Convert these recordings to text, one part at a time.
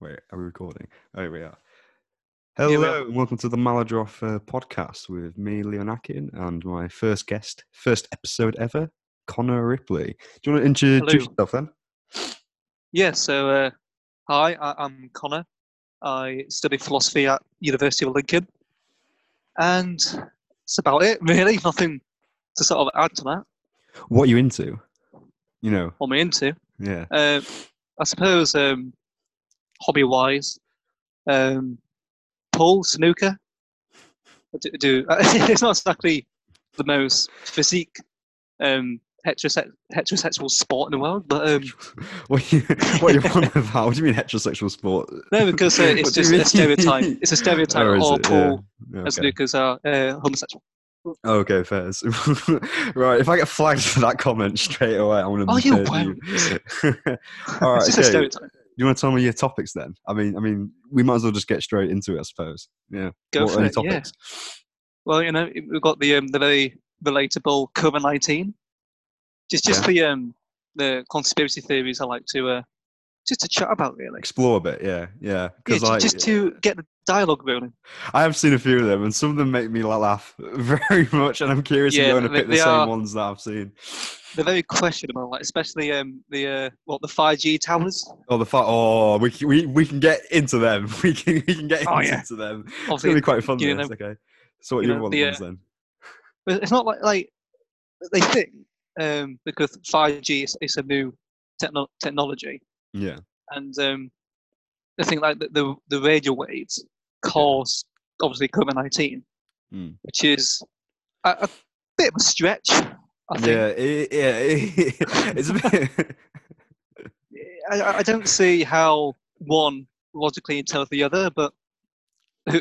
Wait, are we recording? Oh, we are. Hello, and welcome to the Maladroth podcast with me, Leon Akin, and my first guest, first episode ever, Connor Ripley. Do you want to introduce yourself then? Yeah, so hi, I'm Connor. I study philosophy at University of Lincoln, and that's about it, really. Nothing to sort of add to that. What are you into? You know. What am I into? Yeah. I suppose... hobby-wise, pool, snooker. It's not exactly the most physique heterosexual sport in the world, but what are you on about? What do you mean heterosexual sport? No, because it's just a stereotype. It's a stereotype. All pool and snookers are homosexual. Okay, fair. Right, if I get flagged for that comment straight away, I'm gonna. Oh, you won't. All right, it's just a stereotype. You want to tell me your topics then? I mean, we might as well just get straight into it, I suppose. Yeah. Go for it, topics? Yeah. Well, you know, we've got the very relatable COVID-19. The conspiracy theories I like to just to chat about, really. Explore a bit, yeah. To get the dialogue going. I have seen a few of them, and some of them make me laugh very much, and I'm curious if you're going to pick the same ones that I've seen. They're very questionable, like especially the 5G towers. We can get into them. We can get into them. Obviously, it's going to be quite fun. Okay. So what you want the ones then? But it's not like they think because 5G is a new technology. Yeah. And I think like the radio waves cause obviously COVID-19, which is a bit of a stretch. It's a bit. I don't see how one logically entails the other, but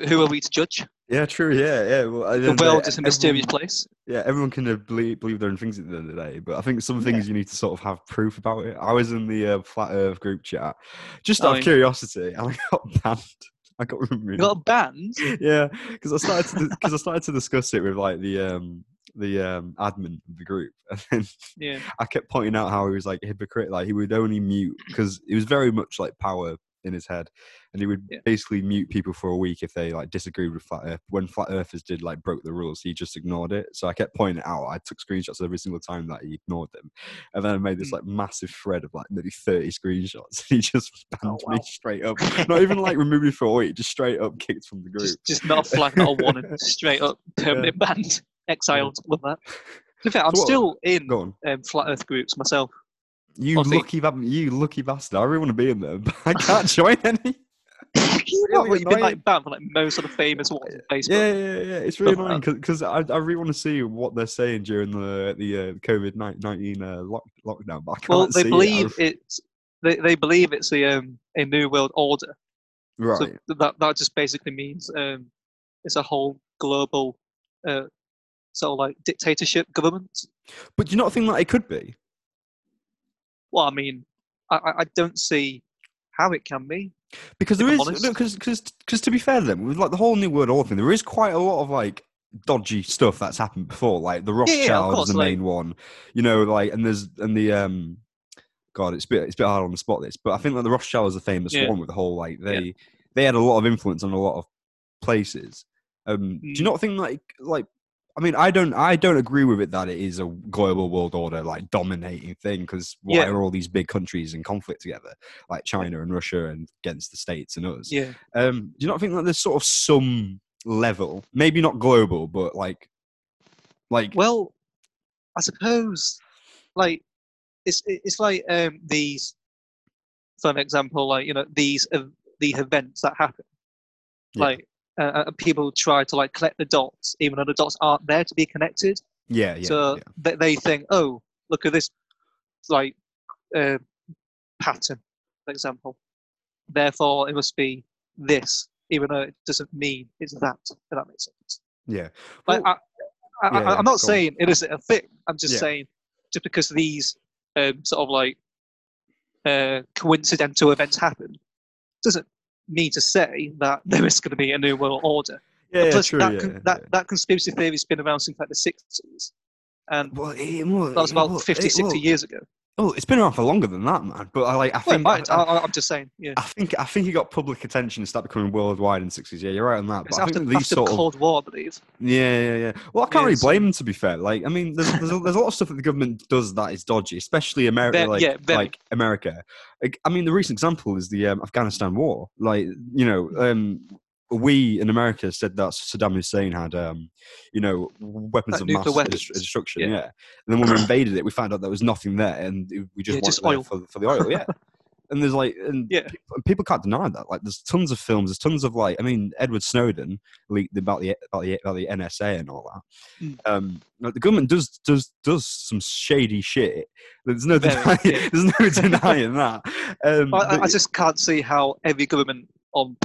who are we to judge? Yeah, true. Yeah. Well, the world is a mysterious place. Yeah, everyone can believe their own things at the end of the day, but I think some things you need to sort of have proof about it. I was in the Flat Earth group chat just out of curiosity, and I got banned. I got removed. You got banned? Yeah, because I started to discuss it with like the admin of the group, and then I kept pointing out how he was like a hypocrite, like he would only mute because it was very much like power in his head, and he would basically mute people for a week if they like disagreed with Flat Earth. When Flat Earthers did like broke the rules, he just ignored it. So I kept pointing it out. I took screenshots every single time that he ignored them, and then I made this like massive thread of like maybe 30 screenshots. He just banned me straight up, not even like removed me for a week, just straight up kicked from the group. Just not a flag, not a warning, straight up permanent banned. Exiled, love that. In fact, I'm still in Flat Earth groups myself. You lucky bastard! I really want to be in them, but I can't join any. You've been like banned for like most of the famous ones on Facebook. Yeah. It's really annoying because I really want to see what they're saying during the COVID-19 lockdown. But I can't see they believe it's a new world order, right? So that just basically means it's a whole global. Sort of like dictatorship government. But do you not think that it could be? Well, I mean, I don't see how it can be. Because there is, because to be fair then, with like the whole New World Order thing, there is quite a lot of like dodgy stuff that's happened before. Like the Rothschild is the main one, you know, like, and the God, it's a bit hard on the spot this, but I think like the Rothschild is the famous one with the whole, like they had a lot of influence on a lot of places. Do you not think like, I mean, I don't agree with it that it is a global world order, like dominating thing. Because why are all these big countries in conflict together, like China and Russia, and against the States and us? Yeah. Do you not think that there's sort of some level, maybe not global, but like? Well, I suppose, like, it's like these, for example, like you know these events that happen, like. People try to like collect the dots, even though the dots aren't there to be connected. So they think, oh, look at this, like pattern, for example. Therefore, it must be this, even though it doesn't mean it's that. If that makes sense. Yeah. Like well, I'm not saying it isn't a thing. I'm just saying, just because these sort of like coincidental events happen, doesn't need to say that there is going to be a new world order. That conspiracy theory has been around since like the 60s, and that was about 50-60 years ago. Oh, it's been around for longer than that, man. But I'm just saying. Yeah. I think he got public attention and started becoming worldwide in the 60s. Yeah, you're right on that. But after the Cold War, I believe. Yeah. Well, I can't really blame him, to be fair. Like, I mean, there's a lot of stuff that the government does that is dodgy, especially America. America. Like, I mean, the recent example is the Afghanistan war. Like, you know. We in America said that Saddam Hussein had, weapons of mass destruction. Yeah. And then when we invaded it, we found out there was nothing there, and we just wanted oil for the oil. Yeah. And there's people can't deny that. Like, there's tons of films. There's tons of Edward Snowden leaked about the NSA and all that. The government does some shady shit. There's no denying that. I just can't see how every government on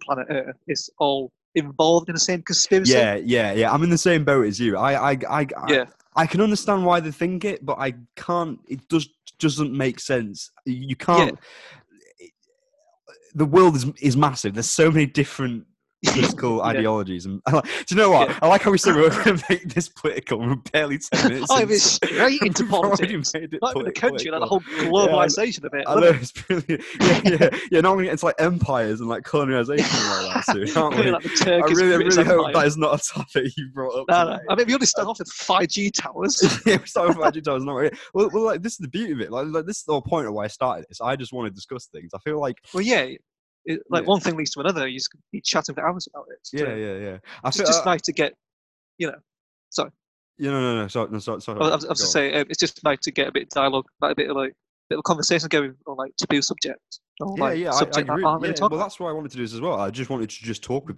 planet Earth is all involved in the same conspiracy. Yeah. I'm in the same boat as you. I can understand why they think it, but I can't. It doesn't make sense. You can't. Yeah. The world is massive. There's so many different political ideologies, and do you know what? Yeah. I like how we said we're going to make this political. We're barely 10 minutes. I was straight into politics. Not even the country, like the whole globalization of it. I know, it's brilliant. Yeah. Normally it's like empires and like colonization and all that too, aren't we? Like the Turkish, I really hope that is not a topic you brought up. No. I mean, we only start off with 5G towers. Yeah, we start with 5G towers. Not really. Well, like this is the beauty of it. Like this is the whole point of why I started this. I just want to discuss things. I feel like. Well, yeah. One thing leads to another. You just keep chatting for hours about it. Yeah. It's just nice to get, sorry. Yeah, no. Sorry. Well, I was just saying, it's just nice to get a bit of dialogue, like a bit of conversation going on, like taboo subjects. Well, that's what I wanted to do as well. I just wanted to talk with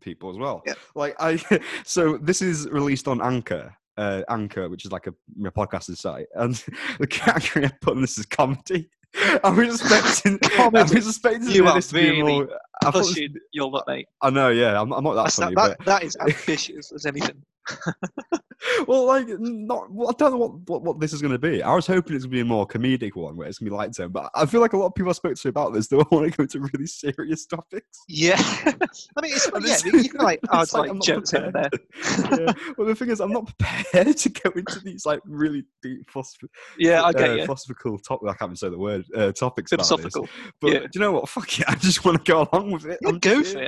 people as well. Yeah. So this is released on Anchor. Anchor, which is like a podcasting site, and the category I put on this is comedy. I was expecting you are really more, pushing your luck, mate. I know, yeah. I'm not that funny. That is ambitious as anything. I don't know what this is going to be. I was hoping it's going to be a more comedic one where it's going to be light tone, but I feel like a lot of people I spoke to about this, they want to go to really serious topics. Yeah. I mean, you can jokes here and there. Yeah. Well, the thing is, I'm not prepared to go into these really deep philosophical topics. I can't even say the word, topics. Philosophical. About this. But do you know what? Fuck it. I just want to go along with it. I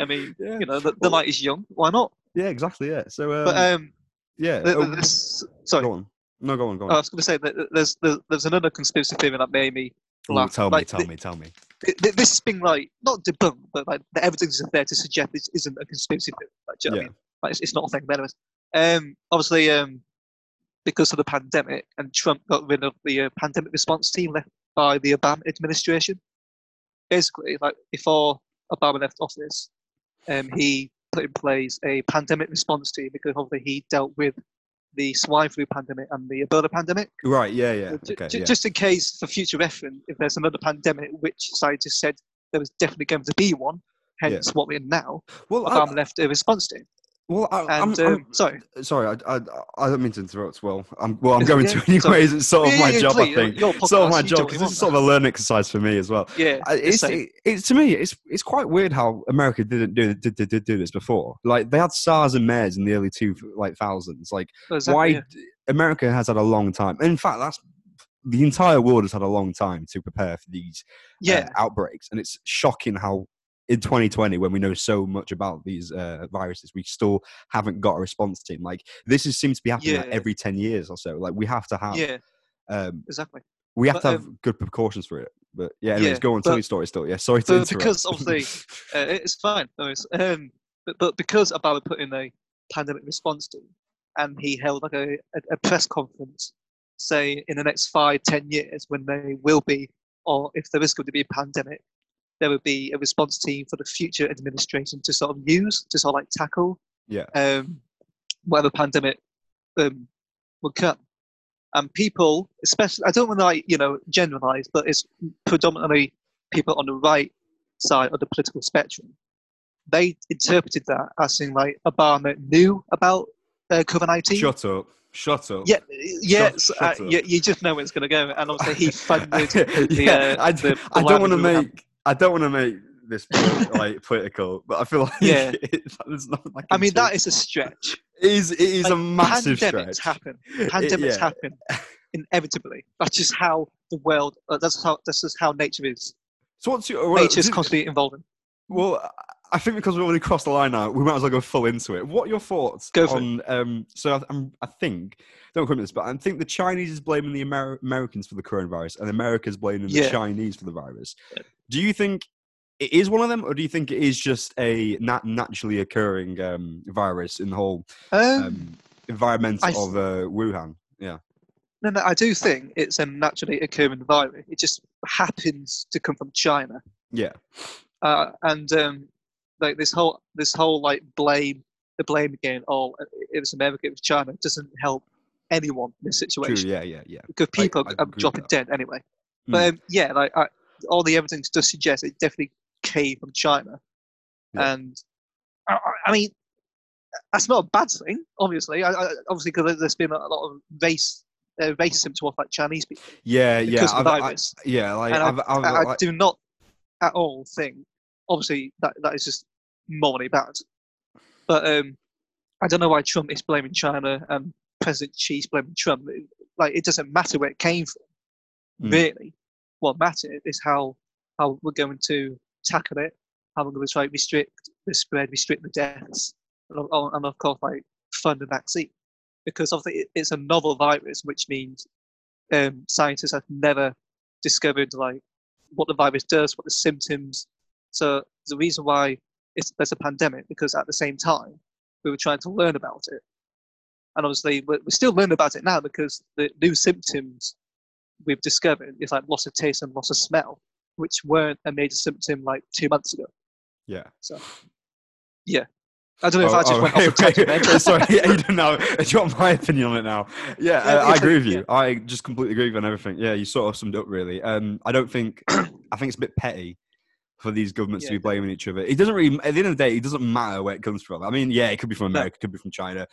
mean, the light is young. Why not? Yeah, exactly. Yeah. So, go on. No, go on. I was going to say that there's another conspiracy theory that made me laugh. Tell me. This has been not debunked, but the evidence is there to suggest this isn't a conspiracy theory. Do you know what I mean? It's not a thing. But obviously, because of the pandemic, and Trump got rid of the pandemic response team left by the Obama administration. Basically, before Obama left office, he put in place a pandemic response team because obviously he dealt with the swine flu pandemic and the Ebola pandemic. Right, yeah. Just in case, for future reference, if there's another pandemic, which scientists said there was definitely going to be one, hence what we're in now, Obama left a response team. Well, I don't mean to interrupt. I'm going to anyways. It's sort of my job, I think. It's sort of my job because this is sort of a learning exercise for me as well. Yeah, it's to me, it's quite weird how America did this before. Like they had SARS and MERS in the early 2000s. America has had a long time. In fact, the entire world has had a long time to prepare for these outbreaks, and it's shocking how. In 2020, when we know so much about these viruses, we still haven't got a response team. Like this seems to be happening every 10 years or so. Like we have to have, exactly. We have to have good precautions for it. But anyways, go on, tell your story still. Yeah, sorry to interrupt. Because obviously, it's fine. But because Obama put in a pandemic response team, and he held a press conference saying in the next 5-10 years when there will be, or if there is going to be a pandemic, there would be a response team for the future administration to sort of use, to sort of tackle whatever pandemic will come. And people, especially, I don't want to generalise, but it's predominantly people on the right side of the political spectrum. They interpreted that as in Obama knew about COVID-19. Shut up. Yeah. Shut up. You just know where it's going to go. And obviously he funded I don't want to make... I don't want to make this political, but I feel it's not like. I mean, that is a stretch. It is a massive stretch. Pandemics happen. inevitably. That's just how the world. That's just how nature is. So what's your nature is constantly evolving? Well, I think because we've already crossed the line now, we might as well go full into it. What are your thoughts on? I think the Chinese is blaming the Americans for the coronavirus, and America's blaming the Chinese for the virus. Yeah. Do you think it is one of them, or do you think it is just a naturally occurring virus in the whole environment of Wuhan? Yeah. No, I do think it's a naturally occurring virus. It just happens to come from China. Yeah. Like this whole like blame again. Oh, it was America, it was China. It doesn't help anyone in this situation. True, yeah. Because people are dropping dead anyway. But all the evidence does suggest it definitely came from China. Yeah. And I mean, that's not a bad thing, obviously. Obviously, because there's been a lot of racism towards like Chinese people. Yeah. Because of the virus. I do not at all think. Obviously, that is just morally bad. But I don't know why Trump is blaming China and President Xi's blaming Trump. Like, it doesn't matter where it came from, really. What matters is how we're going to tackle it, how we're going to try to restrict the spread, restrict the deaths, and of course, like, fund a vaccine. Because obviously, it's a novel virus, which means scientists have never discovered, like, what the virus does, what the symptoms. So the reason why there's a pandemic, because at the same time, we were trying to learn about it. And obviously, we're still learning about it now because the new symptoms we've discovered is like loss of taste and loss of smell, which weren't a major symptom like 2 months ago. Yeah. So, yeah. I don't know if I just went off the tangent. Sorry, you don't know. Do you want my opinion on it now? Yeah, I agree with you. Yeah. I just completely agree with you on everything. Yeah, you sort of summed up, really. I think it's a bit petty for these governments to be blaming each other. It doesn't really, at the end of the day, it doesn't matter where it comes from. I mean, it could be from America, it could be from China.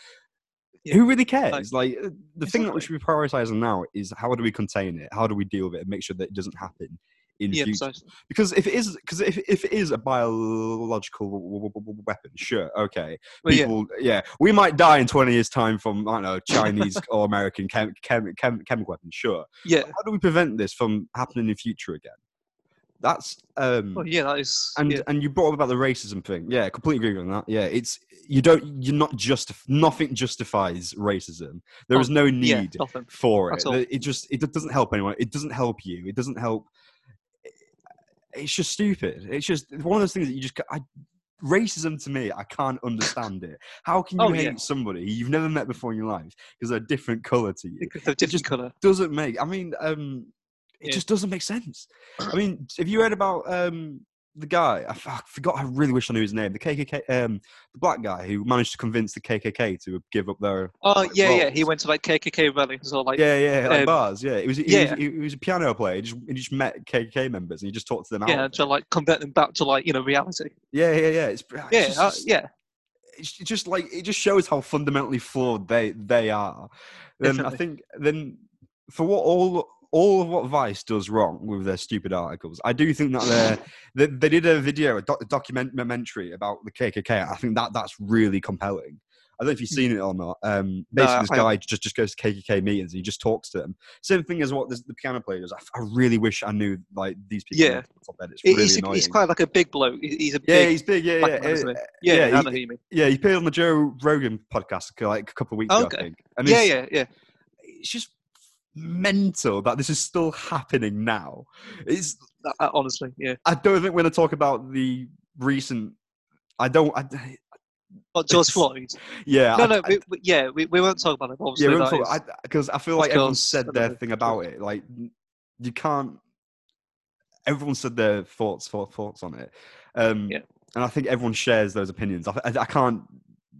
Yeah. Who really cares? Thing that we should be prioritizing now is how do we contain it? How do we deal with it and make sure that it doesn't happen in the future? Precisely. Because if it is a biological weapon, sure, okay. People, we might die in 20 years' time from, I don't know, Chinese or American chemical weapons, sure. Yeah. But how do we prevent this from happening in the future again? That's that is, and you brought up about the racism thing. Yeah, completely agree on that. Yeah, it's nothing justifies racism. There is no need for it. It doesn't help anyone. It doesn't help you. It doesn't help. It's just stupid. It's just one of those things that you just. Racism to me, I can't understand it. How can you hate somebody you've never met before in your life because they're a different color to you? Because they're different color doesn't make. I mean, It just doesn't make sense. I mean, have you heard about the guy? I forgot. I really wish I knew his name. The KKK, the black guy who managed to convince the KKK to give up their. Oh yeah. He went to like KKK rallies or like. Yeah, like bars. Yeah, he was a piano player. He just met KKK members and he just talked to them out. Yeah, to like convert them back to like reality. Yeah. It just shows how fundamentally flawed they are. Then for what all. All of what Vice does wrong with their stupid articles. I do think that they did a video, a documentary about the KKK. I think that's really compelling. I don't know if you've seen it or not. This guy just goes to KKK meetings and he just talks to them. Same thing as what the piano player does. I really wish I knew like these people. Yeah, it's really annoying. He's quite like a big bloke. He's big. He appeared on the Joe Rogan podcast like a couple of weeks ago, I think. And it's just mental that this is still happening now. It's honestly, I don't think we're going to talk about the recent. George Floyd. Yeah. We won't talk about it. Obviously, because I feel like everyone said their thing about it. Like you can't. Everyone said their thoughts on it, and I think everyone shares those opinions. I can't.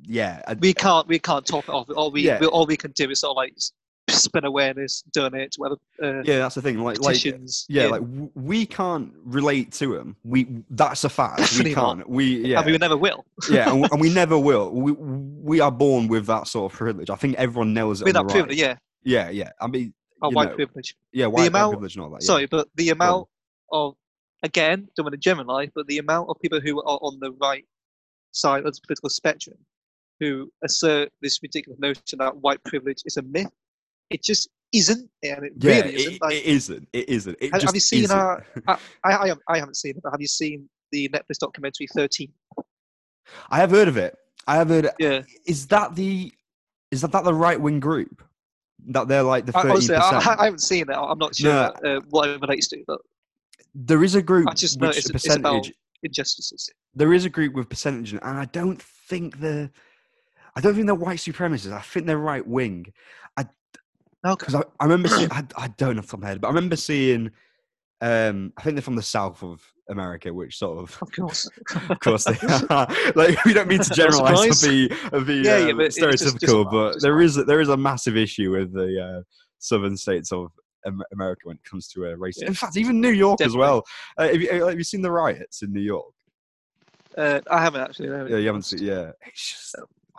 Yeah, we can't talk it off. All we can do is sort of like. Spin awareness, donate, whether that's the thing. We can't relate to them. That's a fact. Definitely we can't. Not. And we never will. And we never will. We are born with that sort of privilege. I think everyone knows it. With that privilege, yeah. I mean, white privilege. Yeah, white privilege and all that. Yeah. Sorry, but the amount of don't want to generalize, but the amount of people who are on the right side of the political spectrum who assert this ridiculous notion that white privilege is a myth. It just isn't, and it really isn't. Like, it isn't. Have you seen? I haven't seen it, but have you seen the Netflix documentary 13? I have heard of it. Yeah. Is that the right wing group that they're like the 13%? I haven't seen it. I'm not sure what it relates to, but there is a group. I just know it's about injustices. There is a group with percentage, and I don't think they're white supremacists. I think they're right wing. I remember seeing, I don't know if I'm head, but I remember seeing, I think they're from the south of America, which sort of course they are. Like, we don't mean to generalize to be stereotypical, but there is a massive issue with the southern states of America when it comes to racism. Yeah. In fact, even New York as well. Have you seen the riots in New York? I haven't actually. Yeah, you haven't seen. Yeah, it's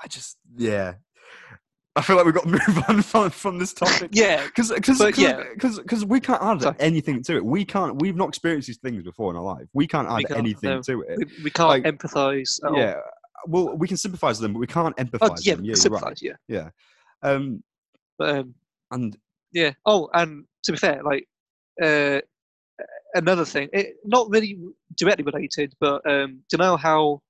just. Yeah. I feel like we've got to move on from this topic. Yeah. Because we can't add anything to it. We've not experienced these things before in our life. We can't add anything to it. We can't empathise at all. Yeah. Well, we can sympathise with them, but we can't empathise with them. Yeah, sympathise, right. Yeah. Yeah. Oh, and to be fair, like, another thing, not really directly related, but do you know how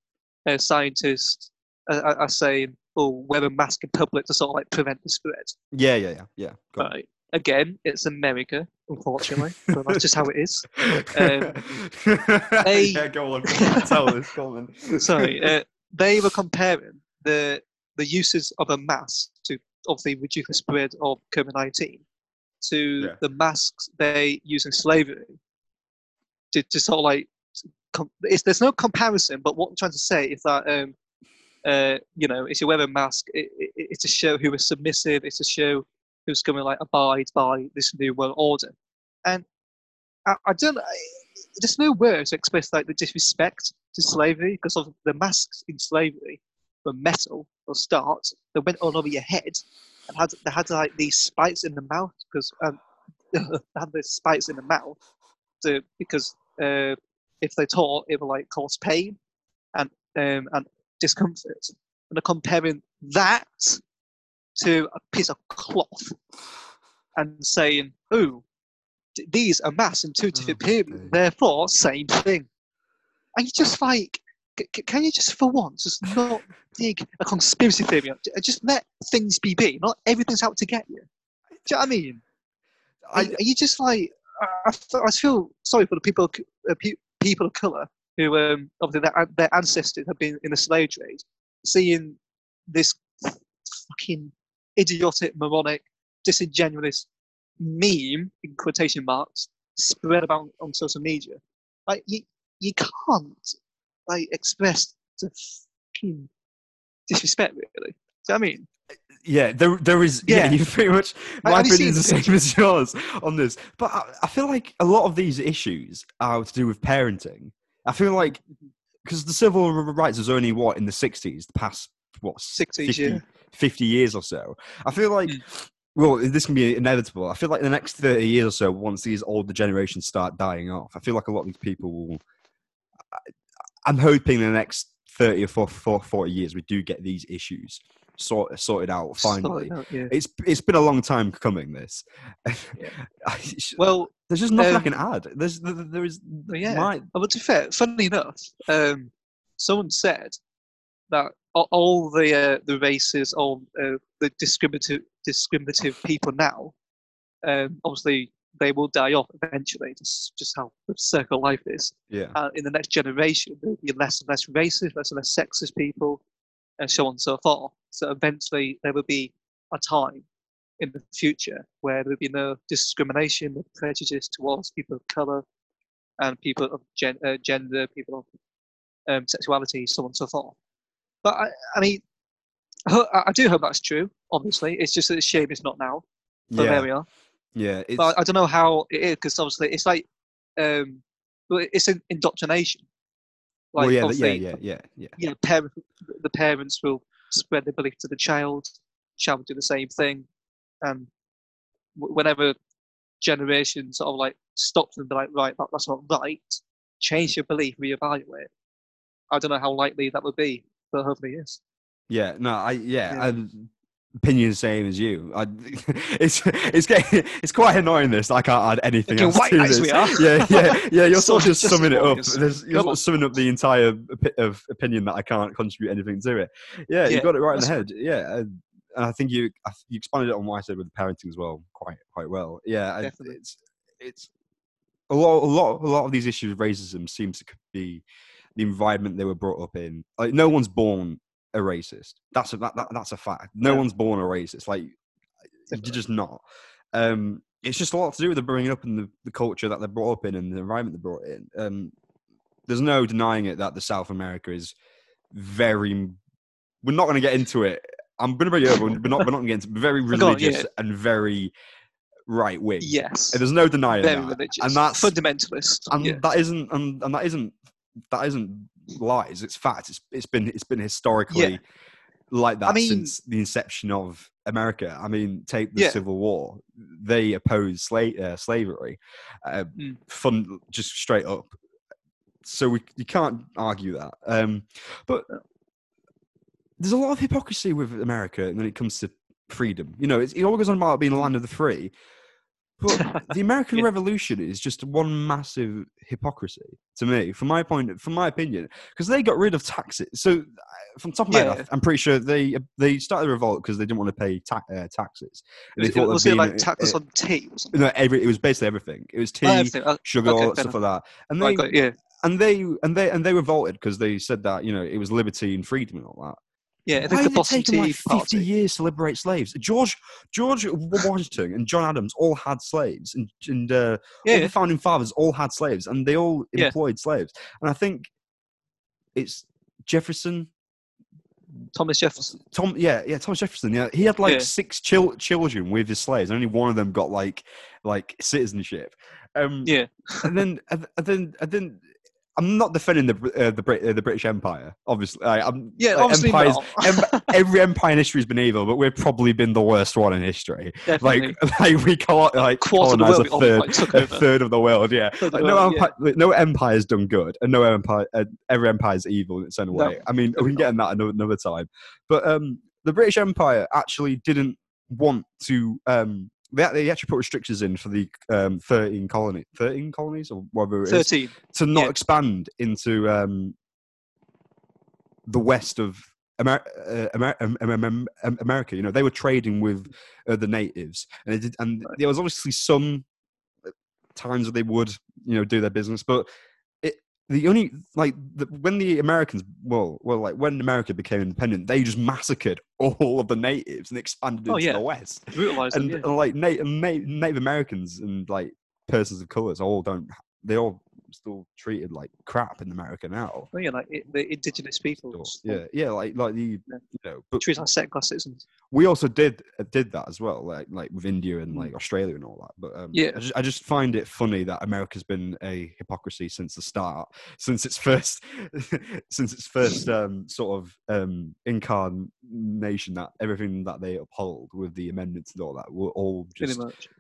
scientists are saying, wear a mask in public to sort of like prevent the spread. Yeah. Right. Again, it's America, unfortunately, but that's just how it is. Go on. Tell this comment. Sorry, they were comparing the uses of a mask to obviously reduce the spread of COVID-19 to the masks they use in slavery. To sort of like, there's no comparison, but what I'm trying to say is that. If you wear a mask, it's to show who is submissive. It's to show who's going to like abide by this new world order. And I don't. There's no word to express like the disrespect to slavery, because of the masks in slavery were metal or starch that went all over your head, and they had like these spikes in the mouth because if they tore, it would like cause pain and discomfort, and they're comparing that to a piece of cloth and saying, these are mass in two different periods, therefore same thing. And you just like, can you just for once just not dig a conspiracy theory up? Just let things be. Not everything's out to get you. Do you know what I mean? You just like, I feel sorry for the people of colour who obviously their ancestors have been in the slave trade, seeing this fucking idiotic, moronic, disingenuous meme, in quotation marks, spread about on social media. Like, you can't, like, express the fucking disrespect, really. Do you know what I mean? Yeah, there is, you pretty much, my opinion is the same as yours on this. But I feel like a lot of these issues are to do with parenting. I feel like, because the civil rights was only, in the 60s, the past, 50 years or so. I feel like, this can be inevitable. I feel like in the next 30 years or so, once these older generations start dying off, I feel like a lot of these people will, I'm hoping in the next 30 or 40 years, we do get these issues sorted out, finally. It's been a long time coming, this. Yeah. There's just nothing I can add. There is. Yeah. But to be fair, funnily enough, someone said that all the races, all the discriminative people now, obviously they will die off eventually. Just how the circle life is. Yeah. In the next generation, there'll be less and less racist, less and less sexist people, and so on and so forth. So eventually, there will be a time in the future where there will be no discrimination or prejudice towards people of colour and people of gender, people of sexuality, so on and so forth. But I do hope that's true, obviously. It's just a shame it's not now. But there we are. Yeah. But I don't know how it is, because obviously it's like, it's an indoctrination. Like, yeah. The parents will spread the belief to the child. Child will do the same thing. And whenever generations sort of like stop them, be like, right, that's not right, change your belief, reevaluate. I don't know how likely that would be, but hopefully it is. Yeah, no, I opinion same as you. It's quite annoying this. I can't add anything else to this. Yeah. You're sort of just summing it up. You're sort of summing up the entire of opinion that I can't contribute anything to it. Yeah, you got it right in the head. Yeah, and I think you expanded it on what I said with the parenting as well, quite well. Yeah, it's a lot of these issues of racism seems to be the environment they were brought up in. Like, no one's born a racist. That's a fact. No one's born a racist. Like, definitely. You're just not. It's just a lot to do with the bringing up and the culture that they're brought up in and the environment they're brought in. There's no denying it that the South America is very. We're not going to get into it. I'm going to bring it over. We're not going to get into very religious and very right wing. Yes, and there's no denying very that. Religious. And that's fundamentalist. That isn't lies, it's fact. It's been historically like that since the inception of America. I mean, take the Civil War. They opposed slavery, just straight up. So you can't argue that. But there's a lot of hypocrisy with America when it comes to freedom. You know, it all goes on about being the land of the free. But the American Revolution is just one massive hypocrisy to me, from my opinion, because they got rid of taxes. So, from top of my head, I'm pretty sure they started a revolt because they didn't want to pay taxes. And they thought it was like taxes on tea or something. No, it was basically everything. It was tea, sugar, all that stuff like that. And they and they revolted because they said that, you know, it was liberty and freedom and all that. Yeah, I think the Boston Tea Party. 50 years to liberate slaves. George Washington and John Adams all had slaves, and the founding fathers all had slaves, and they all employed slaves. And I think it's Thomas Jefferson. Yeah, he had six children with his slaves, and only one of them got like citizenship. And then. I'm not defending the British Empire, obviously. Obviously not. Every empire in history has been evil, but we've probably been the worst one in history. Definitely. Like we can't colonize a third of the world. Yeah, no empire's done good, and no empire. Every empire's evil in its own way. I mean, we can get in that another time. But the British Empire actually didn't want to. They actually put restrictions in for the 13 colonies or whatever it is, 13. To not expand into the west of America. You know, they were trading with the natives, and there was obviously some times that they would, you know, do their business, but when America became independent, they just massacred all of the natives and expanded into the West. Brutalized them. And like Native Americans and like persons of colors all still treated like crap in America now. Oh yeah, like the indigenous peoples. Treated like second class citizens. We also did that as well, like with India and like Australia and all that. But I just find it funny that America's been a hypocrisy since the start, since its first incarnation. That everything that they uphold with the amendments and all that were all just. Pretty much.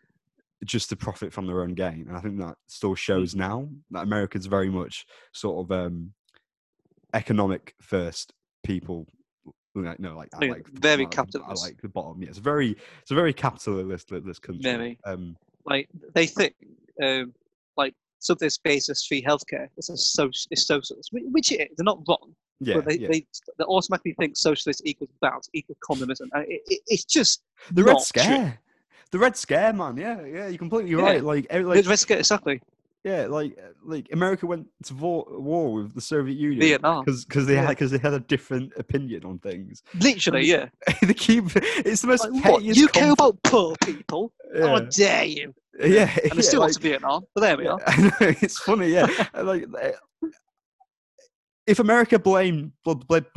Just to profit from their own gain. And I think that still shows now that Americans very much sort of economic first people. Very capitalist. I like the bottom. Yeah, it's a very capitalist this country. Very. They think this basis free healthcare is socialist, which it is. They're not wrong. Yeah, but they automatically think socialist equals bad, equals communism. It's just the Red Scare. True. The Red Scare, man. Yeah, you're completely right. Like the Red Scare, exactly. Yeah, like America went to war with the Soviet Union, Vietnam, because they had a different opinion on things. Literally, it's the most pettiest. You care about poor people? How dare you? Yeah, and they still went to Vietnam, but there we are. It's funny, If America blamed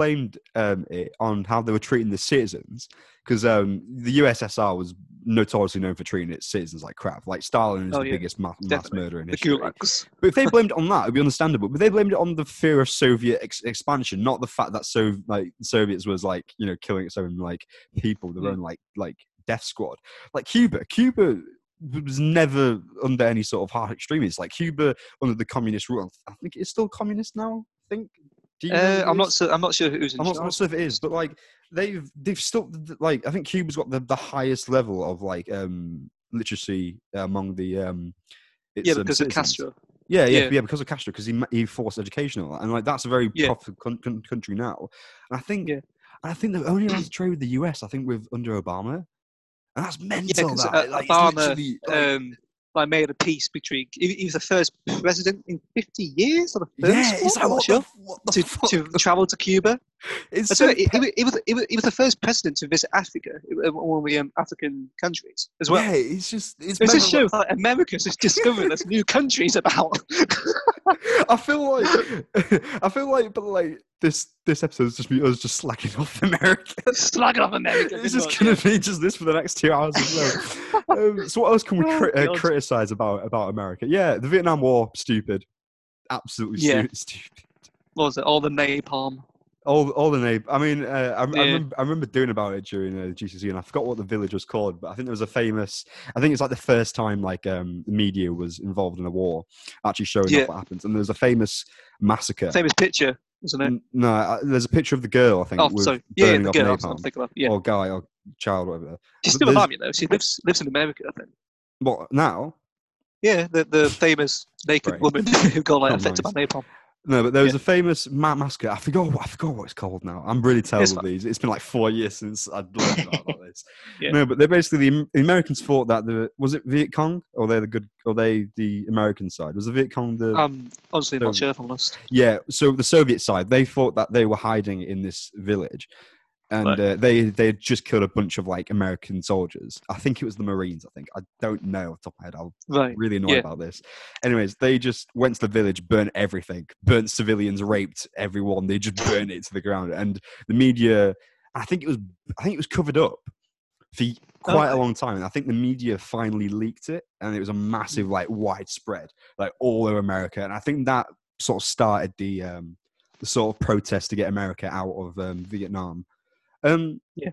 it on how they were treating the citizens, because the USSR was notoriously known for treating its citizens like crap. Like Stalin is the biggest mass murderer in history. But if they blamed it on that, it would be understandable. But they blamed it on the fear of Soviet expansion, not the fact that the Soviets was killing its own people, their own like death squad. Like Cuba. Was never under any sort of hard extremists. Like Cuba under the communist rule. I think it's still communist now. I think Do you I'm not sure who's in charge. I'm not sure if it is, but like they've still like I think Cuba's got the highest level of like literacy among the because of Castro. Yeah, because of Castro, because he forced education and all that, and like that's a very profitable country now. And I think they're only allowed to trade with the US. I think with under Obama, and that's mental. Yeah, that like, Obama made a peace between. He was the first president in 50 years, or the first to travel to Cuba. He was the first president to visit Africa, one of the African countries as well. Yeah, it's just shows like America's just discovered there's new countries about. I feel like this episode is just be us just slacking off America. It's just going to be just this for the next 2 hours as well. So what else can we criticise about America? Yeah, the Vietnam War, stupid. Absolutely stupid. What was it? All the napalm. All the napalm. I mean, I remember doing about it during GCSE, and I forgot what the village was called, but I think there was a famous... I think it's like the first time like the media was involved in a war, actually showing off what happens. And there was a famous massacre. Famous picture. Isn't it? No, there's a picture of the girl, I think. The girl. I'm thinking of, or guy, or child, whatever. She's still alive, you know. She lives in America, I think. What, now? Yeah, the famous naked woman who got affected by napalm. No, but there was a famous massacre. I forgot what it's called now. I'm really terrible at these. It's been like 4 years since I've learned about this. Yeah. No, but they're basically the Americans thought that was it Viet Cong or they're the good or they the American side was the Viet Cong the honestly not sure if I'm lost. Yeah, so the Soviet side they thought that they were hiding in this village, and they had just killed a bunch of like American soldiers. I think it was the Marines. I don't know off the top of my head. I'm really annoyed about this. Anyways, they just went to the village, burnt everything, burnt civilians, raped everyone. They just burned it to the ground. And the media, I think it was covered up for quite a long time. And I think the media finally leaked it, and it was a massive, like widespread, like all over America. And I think that sort of started the sort of protest to get America out of Vietnam. It's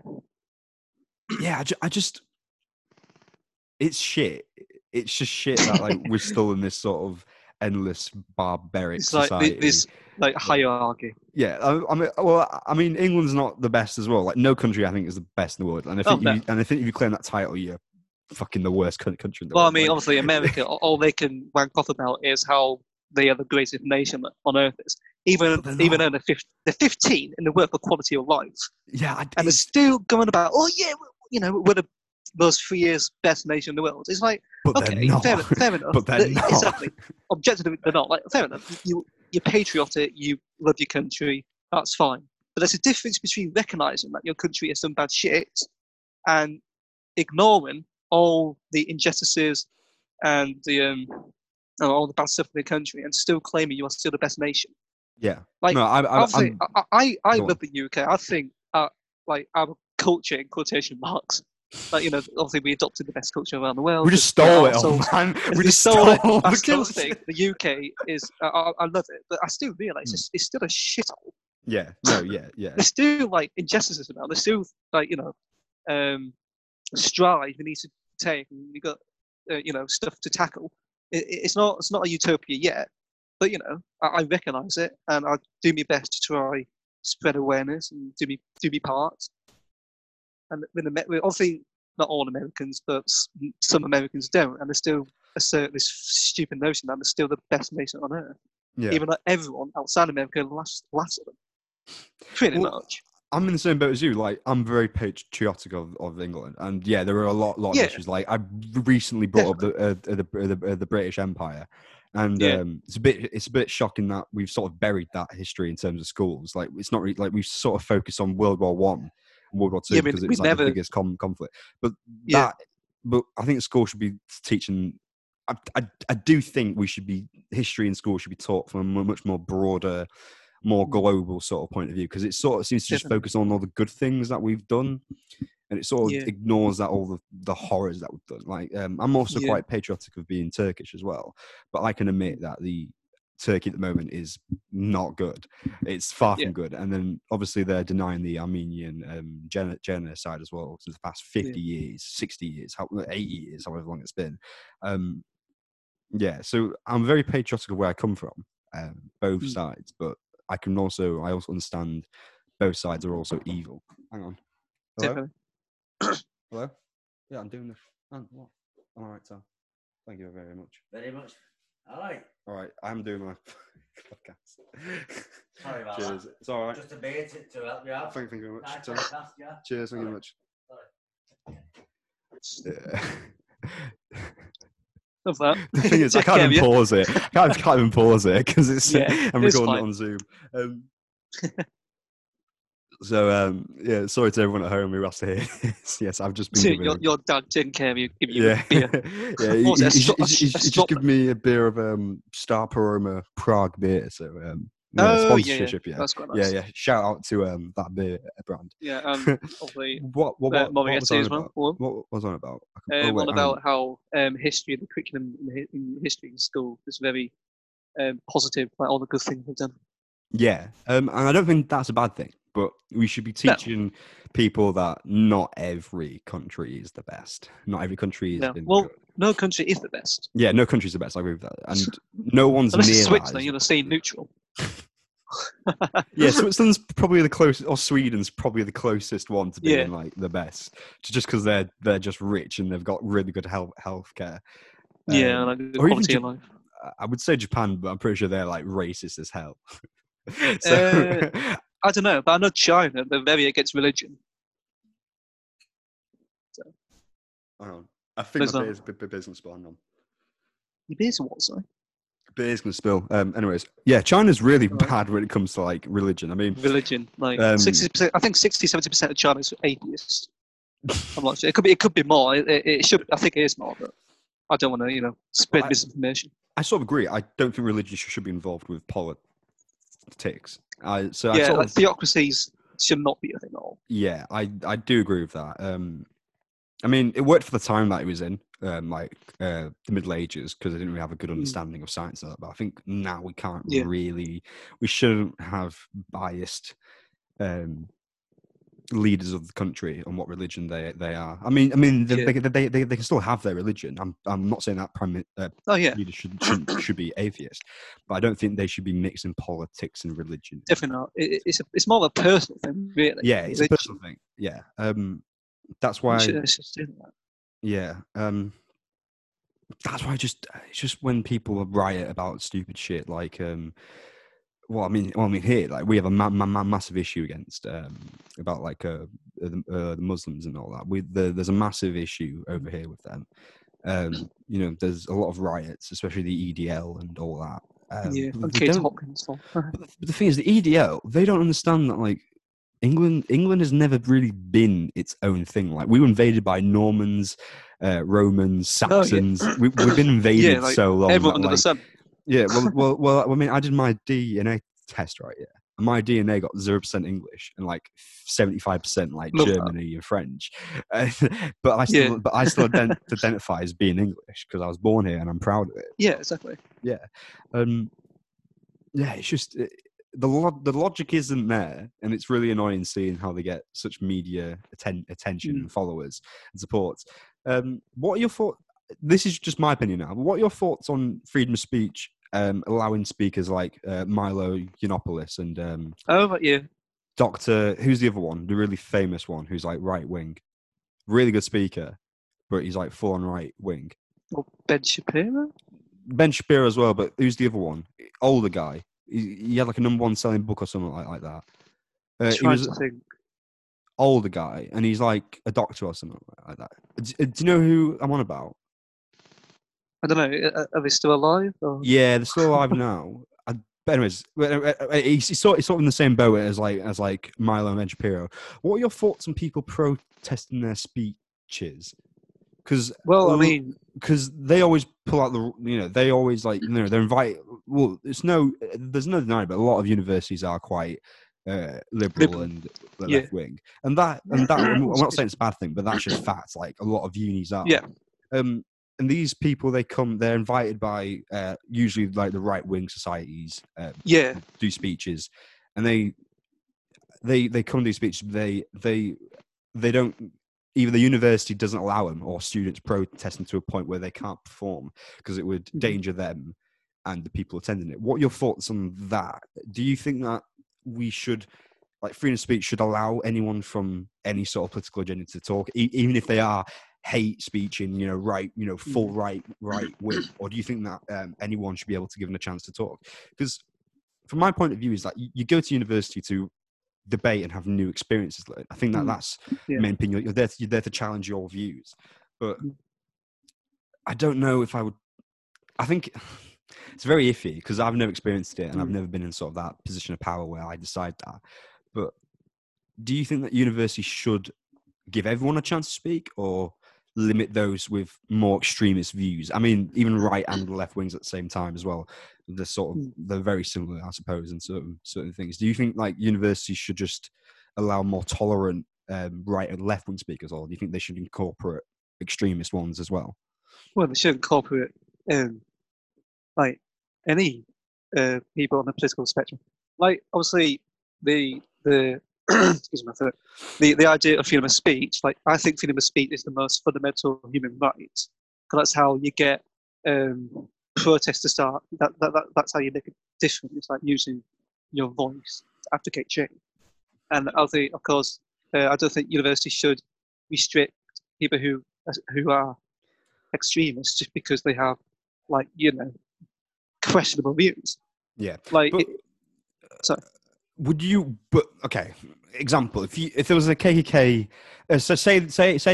shit. It's just shit that like we're still in this sort of endless barbaric society. Like this like hierarchy. Yeah, I mean, England's not the best as well. Like, no country I think is the best in the world. And I think if you claim that title, you're fucking the worst country in the world. Well, I mean, obviously, America, all they can wank off about is how they are the greatest nation on earth. Even though they're 15 in the world for quality of life. Yeah, and they're still going about, we're the most 3 years best nation in the world. It's like, fair enough. But they're not. Exactly. Objectively, they're not. Like, fair enough. You're patriotic. You love your country. That's fine. But there's a difference between recognising that your country is some bad shit and ignoring all the injustices and all the bad stuff in the country and still claiming you are still the best nation. Yeah, like no, I love the UK. I think like our culture in quotation marks, like obviously we adopted the best culture around the world. We just stole it, man. We just stole it. I still think the UK is. I love it, but I still realise it's still a shithole. Yeah. No. Yeah. Yeah. There's still like injustices around. There's still like strides we need to take. We got stuff to tackle. It's not a utopia yet. But, I recognise it, and I do my best to try spread awareness and do my part. And obviously, not all Americans, but some Americans don't, and they still assert this stupid notion that they're still the best nation on earth, even though everyone outside America laughs at them. Pretty much. I'm in the same boat as you. Like, I'm very patriotic of England, and there are a lot of issues. Like, I recently brought up the British Empire. And it's a bit shocking that we've sort of buried that history in terms of schools. Like, it's not really, like we've sort of focused on World War I, and World War II because it's like the biggest conflict. But I think school should be teaching. I do think history in school should be taught from a much more broader, more global sort of point of view, because it sort of seems to just focus on all the good things that we've done. And it sort of ignores that all the horrors that we've done. Like, I'm also quite patriotic of being Turkish as well, but I can admit that the Turkey at the moment is not good. It's far from good. And then obviously they're denying the Armenian genocide as well since the past 50 years, 60 years, 80 years, however long it's been. So I'm very patriotic of where I come from, both sides. But I also understand both sides are also evil. Hang on. Hello? Hello? Yeah, I'm doing this. Man, what? I'm all right, Tom. Thank you very much. Very much. All right. All right, I'm doing my podcast. Sorry about Cheers. That. It's all right. Just a bit to help you out. Thank you very much, Tom. Yeah. Cheers, thank you very much. The thing is, I can't even pause it because it's I'm recording it on Zoom. So sorry to everyone at home who has to hear this. Yes, I've just been. So your dad didn't care. You give you a beer. Yeah, he just give me a beer of Star Paroma Prague beer. So sponsorship. Yeah. That's quite nice. Yeah. Shout out to that beer brand. Yeah. What was on about? How history and the curriculum in history in school is very positive, like all the good things we've done. Yeah, and I don't think that's a bad thing. But we should be teaching people that not every country is the best. Not every country is the best. Well, no country is the best. Yeah, no country is the best. I agree with that. And no one's unless near Switzerland, you're going to say neutral. Yeah, Switzerland's probably the closest, or Sweden's probably the closest one to being like the best. Just because they're just rich and they've got really good healthcare. Yeah, like good quality of life. I would say Japan, but I'm pretty sure they're like racist as hell. So... I don't know, but I know China, they're very against religion. So. Hang on. I think my beer's going to spill. Hang on. Your beer's what, sorry? Beer's going to spill. Anyways, yeah, China's really bad when it comes to, like, religion. I mean... Religion. Like, 60%, I think 60-70% of China is atheist. I'm not sure. It could be more. It should. I think it is more, but I don't want to, spread misinformation. I sort of agree. I don't think religion should be involved with politics. Theocracies should not be a thing at all. Yeah, I do agree with that. I mean, it worked for the time that it was in, the Middle Ages, because they didn't really have a good understanding of science. But I think now we can't really, we shouldn't have biased leaders of the country on what religion they are. I mean, they can still have their religion. I'm not saying that leaders should be atheists, but I don't think they should be mixing politics and religion. Definitely not. It's more of a personal thing, really. Yeah, it's a personal thing. Yeah, that's why. Yeah, that's why. It's just when people riot about stupid shit like. Well, I mean, here, like, we have a massive issue against about like the Muslims and all that. There's a massive issue over here with them. There's a lot of riots, especially the EDL and all that. But the thing is, the EDL, they don't understand that like England has never really been its own thing. Like, we were invaded by Normans, Romans, Saxons. Oh, yeah. We've been invaded so long. Everyone under the sun. Yeah, well, I mean, I did my DNA test, right? Yeah, and my DNA got 0% English and like 75% like Germany and French, but I still identify as being English because I was born here and I'm proud of it. Yeah, exactly. Yeah, it's just the logic isn't there, and it's really annoying seeing how they get such media attention and followers and support. What are your thoughts? This is just my opinion now. What are your thoughts on freedom of speech? Allowing speakers like Milo Yiannopoulos and Doctor, who's the other one, the really famous one who's like right wing, really good speaker, but he's like full on right wing. Well, Ben Shapiro as well, but who's the other one? Older guy. He had like a number one selling book or something like that. Older guy, and he's like a doctor or something like that. Do you know who I'm on about? I don't know. Are they still alive? Or? Yeah, they're still alive now. But anyways, he's sort of in the same boat as like Milo and Ben Shapiro. What are your thoughts on people protesting their speeches? Because they always pull out the, they always they're invited. Well, there's no denying, but a lot of universities are quite liberal and left wing, and that I'm not saying it's a bad thing, but that's just fact. Like a lot of unis are. Yeah. And these people, they're invited by usually like the right-wing societies. Do speeches, and they come to do speeches. They don't. Either the university doesn't allow them, or students protesting to a point where they can't perform because it would endanger them and the people attending it. What are your thoughts on that? Do you think that we should, like, freedom of speech should allow anyone from any sort of political agenda to talk, even if they are hate speech and, you know, right, you know, full right wing? Or do you think that anyone should be able to give them a chance to talk? Because from my point of view, is like you go to university to debate and have new experiences. I think that that's the main thing. You're there to challenge your views. But I don't know if I would. I think it's very iffy because I've never experienced it and I've never been in sort of that position of power where I decide that. But do you think that university should give everyone a chance to speak or limit those with more extremist views? I mean, even right and left wings at the same time as well. They're very similar, I suppose, in certain things. Do you think like universities should just allow more tolerant right and left wing speakers, or do you think they should incorporate extremist ones as well? Well, they should incorporate like any people on the political spectrum. Like obviously the excuse me, the idea of freedom of speech, like I think freedom of speech is the most fundamental human right, because that's how you get protests to start. That's how you make a difference. It's like using your voice to advocate change. And I think, of course, I don't think universities should restrict people who are extremists just because they have, like, you know, questionable views. Yeah. Like, example, if there was a KKK, so say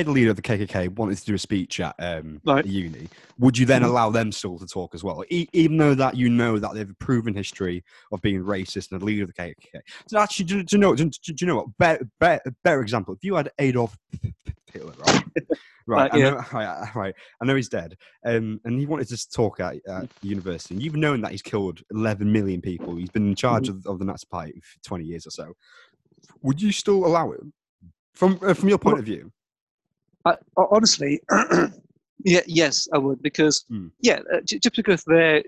the leader of the KKK wanted to do a speech at the uni, would you then allow them still to talk as well? Even though that you know that they have a proven history of being racist and the leader of the KKK. So actually, do you know what? Better example, if you had Adolf Hitler, right? I know he's dead, and he wanted to talk at university, and you've known that he's killed 11 million people. He's been in charge of the Nazi Party for 20 years or so. Would you still allow it from your point of view? Honestly, yes, I would, because just because they're,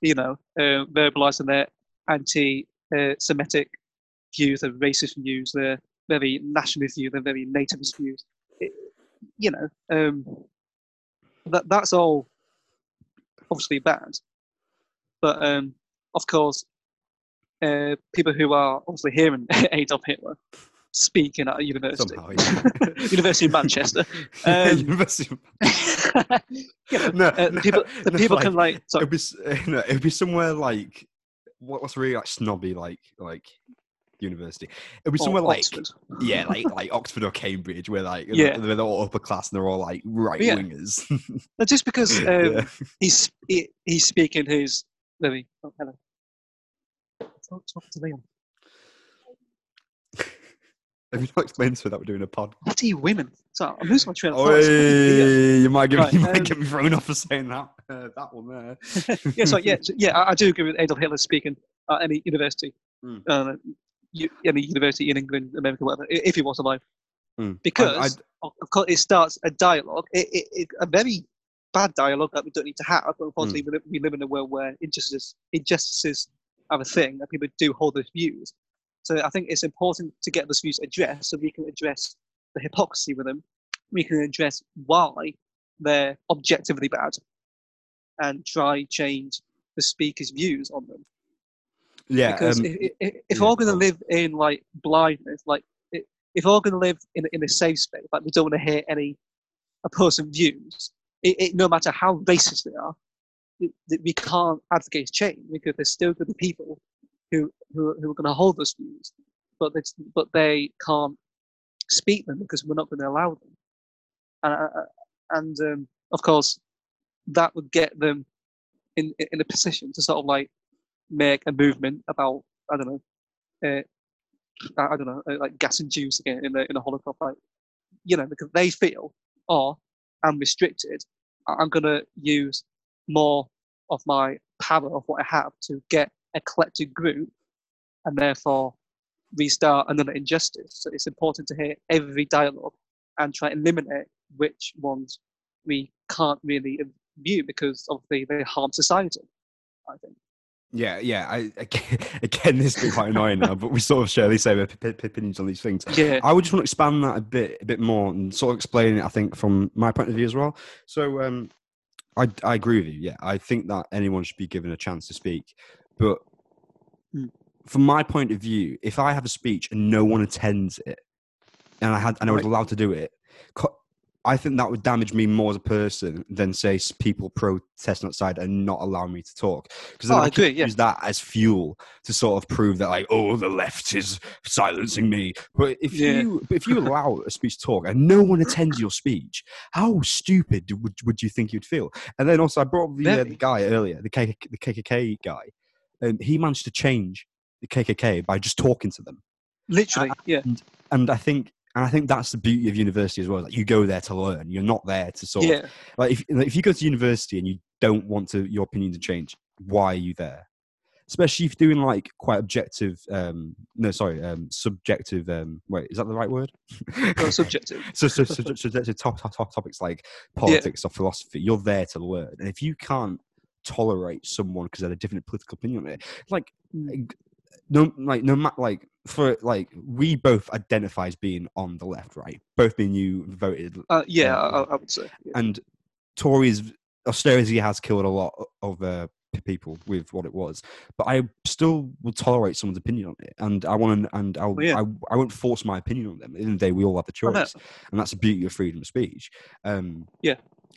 you know, verbalising their anti-Semitic views, their racist views, their very nationalist views, their very nativist views. You know, that's all obviously bad. But of course, people who are obviously hearing Adolf Hitler speaking at a university, somehow, yeah. University of Manchester. University of Manchester. It'd be somewhere like what's really like snobby, like. University. It would be somewhere like Oxford. Yeah, like Oxford or Cambridge, where like they're all upper class and they're all like right wingers. Yeah. Just because he's speaking his Louis. Oh, hello. Talk to Leon. Have you not explained to her that we're doing a pod? Bloody women. So I'm losing my train of thought. You might get me thrown off for saying that. That one there. I do agree with Adolf Hitler speaking at any university. Any university in England, America, whatever, if he was alive, because of course it starts a dialogue, a very bad dialogue that we don't need to have. But unfortunately, we live in a world where injustices are a thing, and people do hold those views. So I think it's important to get those views addressed, so we can address the hypocrisy with them. We can address why they're objectively bad, and try change the speaker's views on them. Yeah, because if we're all going to live in like blindness, like if we're all going to live in a safe space, like we don't want to hear any opposing views, no matter how racist they are, we can't advocate change, because there's still going to be people who are going to hold those views, but they can't speak them because we're not going to allow them, and of course that would get them in a position to sort of like make a movement about like gas and juice again in the Holocaust, like, you know, because they feel, I'm restricted. I'm gonna use more of my power of what I have to get a collective group, and therefore restart another injustice. So it's important to hear every dialogue and try to eliminate which ones we can't really view because obviously they harm society, I think. Yeah. Again, this is quite annoying now, but we sort of share the same opinions on these things. Yeah. I would just want to expand that a bit more and sort of explain it, I think, from my point of view as well. So I agree with you. Yeah, I think that anyone should be given a chance to speak, but from my point of view, if I have a speech and no one attends it, and I was allowed to do it, I think that would damage me more as a person than, say, people protesting outside and not allowing me to talk. Because then I could use that as fuel to sort of prove that, like, oh, the left is silencing me. But if you allow a speech to talk and no one attends your speech, how stupid would you think you'd feel? And then also, I brought up the guy earlier, the KKK guy, and he managed to change the KKK by just talking to them. Literally, and I think that's the beauty of university as well. Like, you go there to learn. You're not there to sort of... Like, if you go to university and you don't want your opinion to change, why are you there? Especially if you're doing, like, quite subjective... wait, is that the right word? Well, subjective. Subjective topics like politics or philosophy. You're there to learn. And if you can't tolerate someone because they had a different political opinion on it, like... we both identify as being on the left, right? Both being you voted. I would say. Yeah. And Tories, austerity has killed a lot of people with what it was, but I still will tolerate someone's opinion on it, and I won't force my opinion on them. At the end of the day, we all have the choice, and that's the beauty of freedom of speech. And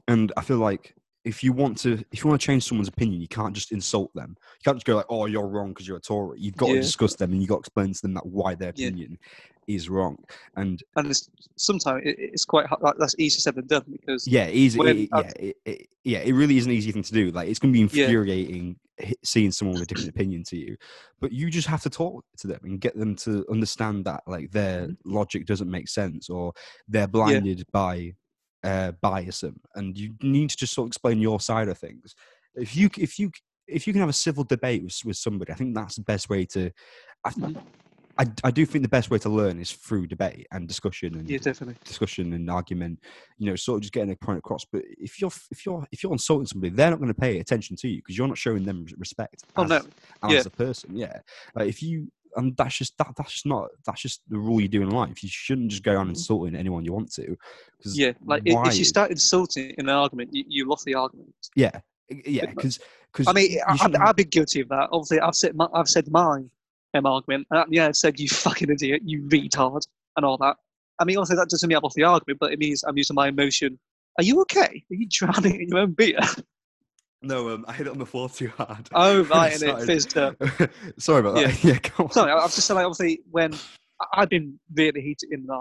I feel like, If you want to change someone's opinion, you can't just insult them. You can't just go like, "Oh, you're wrong because you're a Tory." You've got to discuss them, and you've got to explain to them that why their opinion is wrong. And sometimes it's quite hard. Like, that's easier said than done because it really is an easy thing to do. Like, it's going to be infuriating seeing someone with a different opinion to you, but you just have to talk to them and get them to understand that, like, their logic doesn't make sense or they're blinded by biasism, and you need to just sort of explain your side of things. If you can have a civil debate with somebody, I think that's the best way to. I do think the best way to learn is through debate and discussion and discussion and argument. You know, sort of just getting a point across. But if you're insulting somebody, they're not going to pay attention to you because you're not showing them respect as a person. Yeah, like if you. And that's just the rule you do in life. You shouldn't just go around insulting anyone you want to. If you start insulting in an argument, you lost the argument. Because I mean, I've been guilty of that. Obviously, I've said my argument. And I've said you fucking idiot, you retard, and all that. I mean, obviously that doesn't mean I've lost the argument, but it means I'm using my emotion. Are you okay? Are you drowning in your own beer? No, I hit it on the floor too hard. Oh, right, and it fizzed up. Sorry about that. Yeah, go on. Sorry, I was just saying, like, obviously, when I've been really heated in the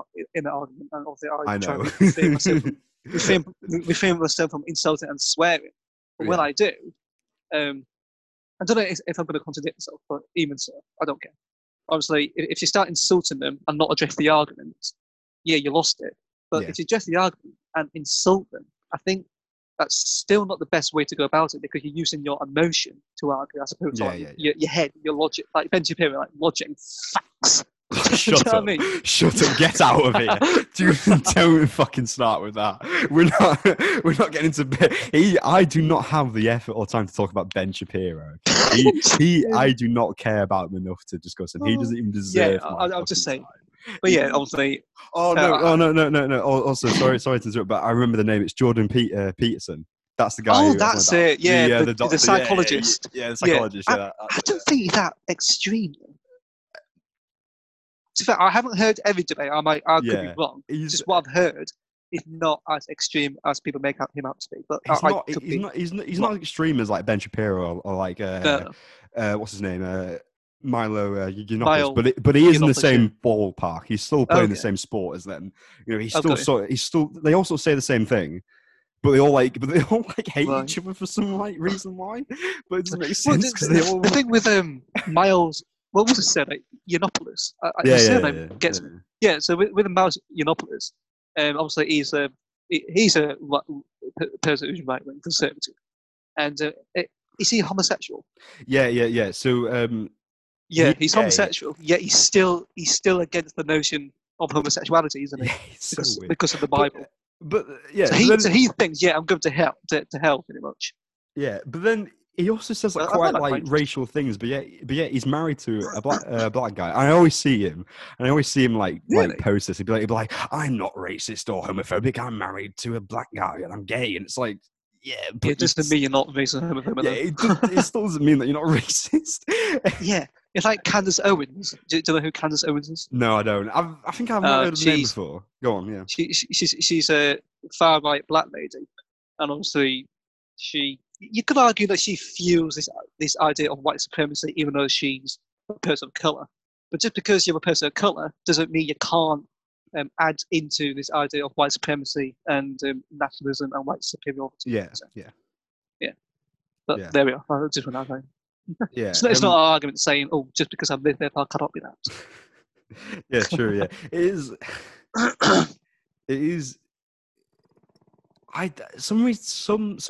argument, and obviously I try to refrain myself from insulting and swearing. But when I do, I don't know if I'm going to contradict myself, but even so, I don't care. Obviously, if you start insulting them and not address the argument, you lost it. But if you address the argument and insult them, I think that's still not the best way to go about it because you're using your emotion to argue as opposed to your head, your logic, like Ben Shapiro, like logic and facts. Shut up! I mean? Shut up! Get out of here! Don't fucking start with that. We're not getting into Ben. I do not have the effort or time to talk about Ben Shapiro. I do not care about him enough to discuss him. He doesn't even deserve. Yeah, I'll just say. But obviously. No! Also, sorry to interrupt, but I remember the name. It's Jordan Peterson. That's the guy. Oh, that's it. Yeah, the psychologist. Yeah, the psychologist. Yeah. I don't think he's that extreme. To be fair, I haven't heard every debate. I could be wrong. Just what I've heard is not as extreme as people make him out to be. But he's not as extreme as like Ben Shapiro or like what's his name. Milo Yiannopoulos, but he is in the same ballpark. He's still playing the same sport as them. You know, they also say the same thing, but they all hate each other for some reason why. But it doesn't make sense because the thing with Miles, what was it said? Like, Yiannopoulos. So with Miles Yiannopoulos, obviously he's a person who's right wing conservative, and is he homosexual? Yeah. So. He's homosexual. Yet he's still against the notion of homosexuality, isn't he? It's so weird. Because of the Bible. So he thinks, I'm going to hell, pretty much. Yeah, but then he also says like racial things. But he's married to a black guy. I always see him like post this. He'd be like, I'm not racist or homophobic. I'm married to a black guy and I'm gay. And it's like. Yeah, but it doesn't mean you're not racist. It still doesn't mean that you're not racist. It's like Candace Owens. Do you know who Candace Owens is? No, I don't. I think I've heard of the name before. Go on, yeah. She's a far-right black lady. And obviously, you could argue that she fuels this idea of white supremacy, even though she's a person of colour. But just because you're a person of colour doesn't mean you can't add into this idea of white supremacy and nationalism and white superiority. Yeah, so, yeah. But there we are. I just want to yeah, it's not an argument saying, "Oh, just because I live there, I cannot be that." Yeah, true. Yeah, it is. It is. Sometimes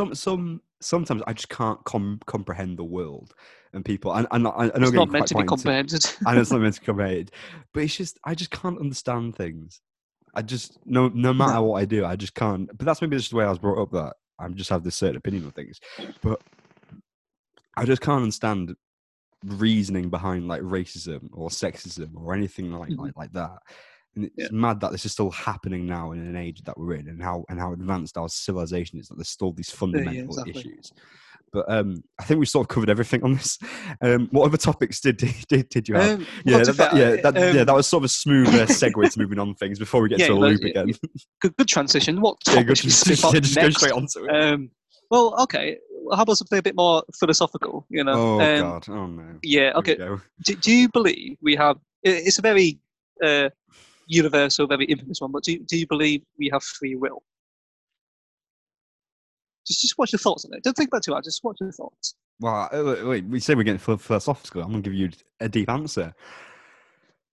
I just can't comprehend the world and people. And I know it's not meant to be comprehended. I know it's not meant to be comprehended, but it's just I just can't understand things. I just no matter what I do, I just can't. But that's maybe just the way I was brought up that I just have this certain opinion on things, but. I just can't understand reasoning behind like racism or sexism or anything like that. And it's mad that this is still happening now in an age that we're in, and how advanced our civilization is. That there's still these fundamental issues. But I think we sort of covered everything on this. What other topics did you have? That was sort of a smooth segue to moving on things before we get to a loop again. Good transition. What topics should we talk about next? Just go straight onto it. Well, okay. How about something a bit more philosophical, you know? Oh, God. Oh, no. Yeah, okay. Do you believe we have... It's a very universal, very infamous one, but do you believe we have free will? Just watch your thoughts on it. Don't think about it too much. Just watch your thoughts. Well, wait, we say we're getting philosophical. I'm going to give you a deep answer.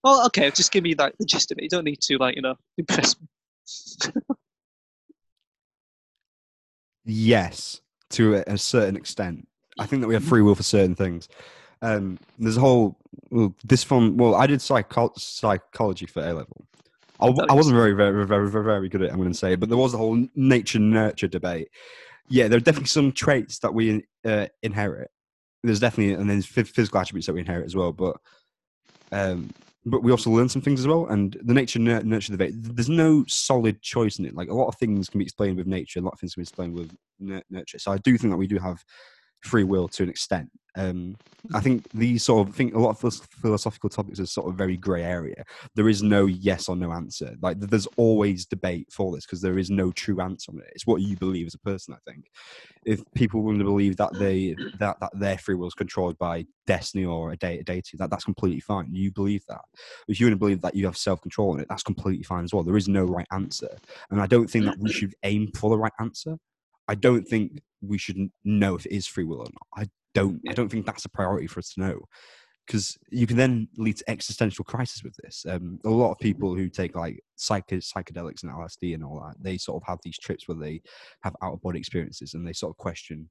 Well, okay. Just give me, like, the gist of it. You don't need to, like, you know, impress me. Yes. To a certain extent, I think that we have free will for certain things. There's a whole I did psychology for A level. I wasn't very good at it, I'm going to say, but there was the whole nature nurture debate. Yeah, there are definitely some traits that we inherit. There's definitely and then physical attributes that we inherit as well, but we also learn some things as well. And the nature nurture debate, there's no solid choice in it. Like a lot of things can be explained with nature, a lot of things can be explained with nurture. So I do think that we do have free will to an extent. I think a lot of philosophical topics are sort of very grey area. There is no yes or no answer. Like there's always debate for this because there is no true answer on it. It's what you believe as a person. I think if people want to believe that that their free will is controlled by destiny or a deity, that's completely fine. You believe that. If you want to believe that you have self-control in it, that's completely fine as well. There is no right answer, and I don't think that we should aim for the right answer. I don't think we should know if it is free will or not. I don't think that's a priority for us to know, because you can then lead to existential crisis with this. A lot of people who take like psychedelics and LSD and all that, they sort of have these trips where they have out of body experiences and they sort of question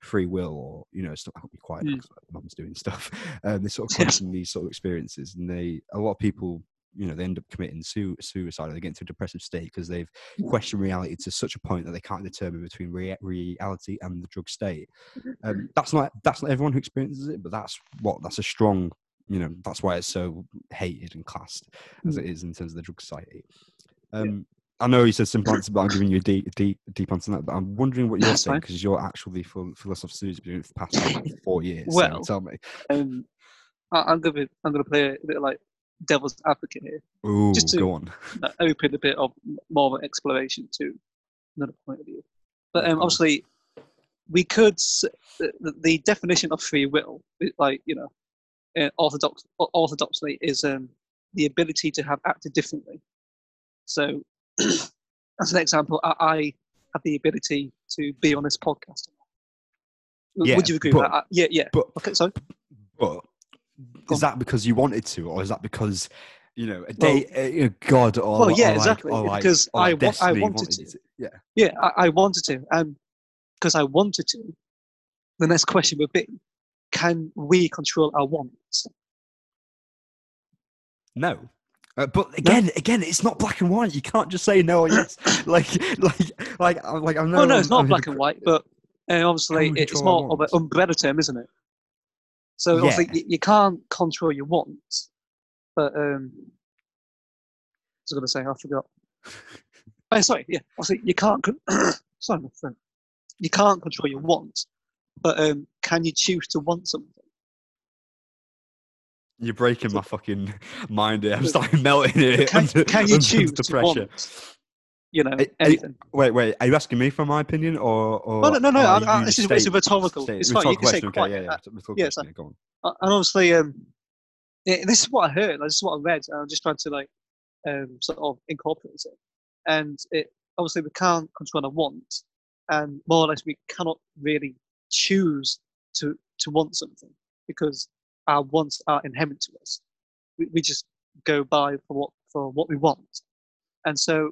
free will, or you know, stop. I'll be quiet. Because my mum's doing stuff. They sort of question these sort of experiences, and a lot of people. You know, they end up committing suicide, or they get into a depressive state because they've questioned reality to such a point that they can't determine between reality and the drug state. That's not everyone who experiences it, but that's a strong, you know, that's why it's so hated and classed as it is in terms of the drug society. I know you said simple answer, but I'm giving you a deep answer on that. But I'm wondering what you're saying, because you're actually philosophy students been doing it for the past like 4 years. Well, so tell me. I'm gonna play a bit like devil's advocate here. Ooh, just to go on. Open a bit of more of an exploration to another point of view. But obviously, we could the definition of free will, like you know, orthodoxly is the ability to have acted differently. So, as an example, I have the ability to be on this podcast. Yeah, would you agree with that? Yeah. But, okay, sorry. But. Is that because you wanted to, or is that because you know God or exactly? Or like, because I wanted to. I wanted to, because I wanted to. The next question would be: can we control our wants? No, but again, it's not black and white. You can't just say no or yes. I know. Well, no, it's not black and white, but obviously it's more of an umbrella term, isn't it? So obviously you can't control your wants, but I was going to say I forgot. Obviously you can't. Sorry, my friend. You can't control your wants, but can you choose to want something? You're breaking my fucking mind here. I'm starting melting here. Can you choose the pressure? You know, anything. Wait. Are you asking me for my opinion, or no? I, this state, is it's rhetorical. State, it's fine. You can say quite. Yeah, go on. And obviously, this is what I heard. Like, this is what I read. And I'm just trying to sort of incorporate it. And it obviously we can't control our wants, and more or less we cannot really choose to want something because our wants are inherent to us. We just go by for what we want, and so.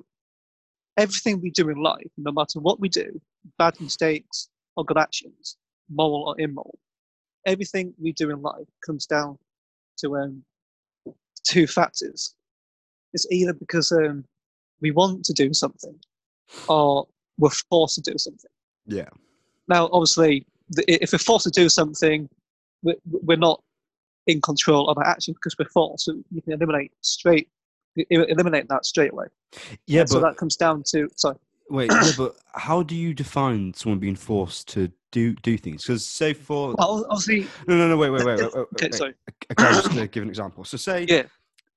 Everything we do in life, no matter what we do, bad mistakes or good actions, moral or immoral, everything we do in life comes down to two factors. It's either because we want to do something or we're forced to do something. Yeah. Now, obviously, if we're forced to do something, we're not in control of our actions because we're forced. So you can eliminate that straight away. Yeah, so that comes down to but how do you define someone being forced to do things? Because say for obviously wait. Sorry, I'm just going to give an example. So say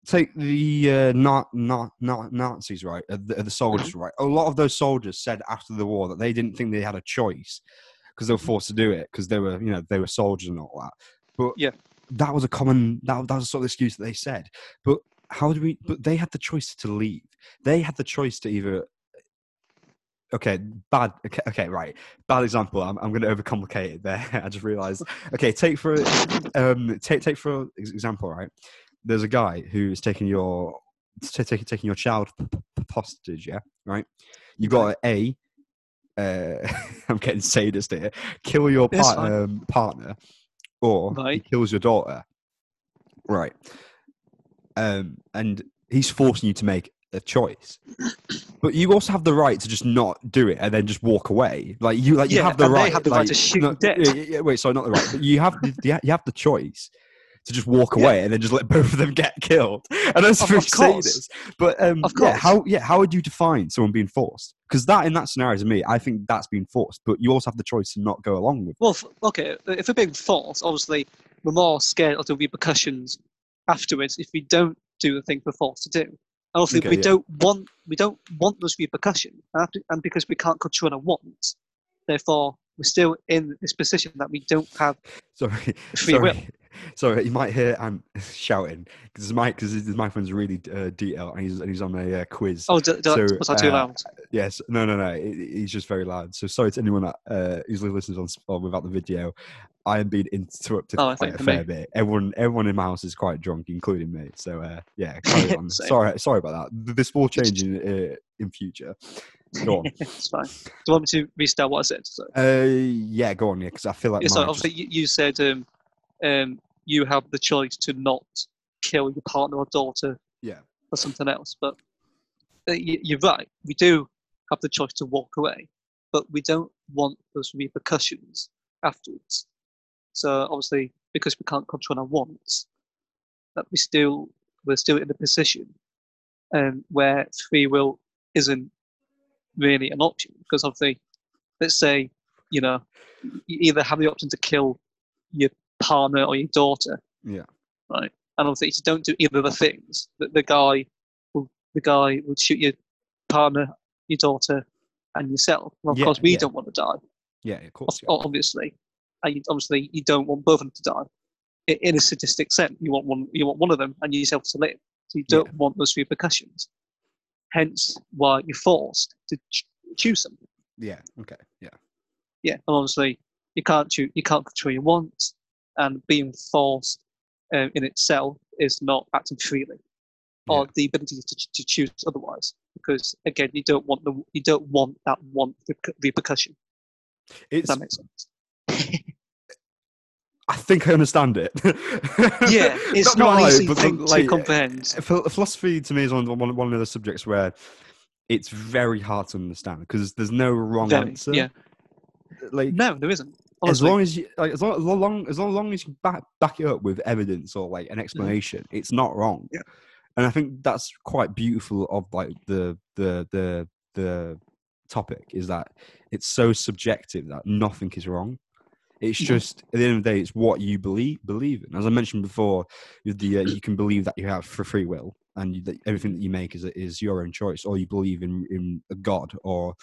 take the Nazis, right? The soldiers, right? A lot of those soldiers said after the war that they didn't think they had a choice because they were forced to do it because they were they were soldiers and all that. But that was a common that was a sort of excuse that they said, but. But they had the choice to leave. They had the choice to either... Bad example. I'm going to overcomplicate it there. I just realised. Okay, take for example, right? There's a guy who's taking your child hostage, yeah? Right? You got I'm getting sadist here. Kill your partner or he kills your daughter. Right. And he's forcing you to make a choice, but you also have the right to just not do it and then just walk away. You have the right. They have the right to shoot dead. Not the right. But you have the choice to just walk away and then just let both of them get killed. And that's very sadist. But how would you define someone being forced? Because that in that scenario, to me, I think that's being forced. But you also have the choice to not go along with. Well, okay. If we're being forced, obviously, we're more scared of the repercussions. Afterwards, if we don't do the thing we're forced to do, and obviously we don't want those repercussions, and because we can't control our wants, therefore we're still in this position that we don't have. Free will. Sorry, you might hear I'm shouting because his microphone's really detailed, and he's on a quiz. Oh, was I too loud? Yes, no. He's just very loud. So sorry to anyone that usually listens on without the video. I am being interrupted quite a fair bit. Everyone in my house is quite drunk, including me. So carry on. Sorry about that. This will change in future. Go on. It's fine. Do you want me to restart what I said? Sorry. Go on. Yeah, because I feel like obviously you said. You have the choice to not kill your partner or daughter or something else. But you're right. We do have the choice to walk away, but we don't want those repercussions afterwards. So obviously, because we can't control our wants, that we're still in a position where free will isn't really an option. Because obviously, let's say, you either have the option to kill your partner or your daughter, right? And obviously, if you don't do either of the things, the guy will shoot your partner, your daughter, and yourself. And of course, we don't want to die. Yeah, of course. Obviously, and obviously, you don't want both of them to die. In a sadistic sense, you want one of them and yourself to live. So you don't want those repercussions. Hence, why you're forced to choose something. Yeah. Okay. Yeah. Yeah, and obviously, you can't control your wants. And being forced in itself is not acting freely, or the ability to choose otherwise. Because again, you don't want that one repercussion. Does that make sense? I think I understand it. It's not an easy thing to comprehend. Philosophy to me is one of the subjects where it's very hard to understand because there's no wrong answer. Yeah. No, there isn't. Honestly. As long as you back it up with evidence or an explanation, it's not wrong. Yeah. And I think that's quite beautiful of the topic is that it's so subjective that nothing is wrong. It's just, at the end of the day, it's what you believe in. As I mentioned before, you can believe that you have free will, and that everything that you make is your own choice, or you believe in a God or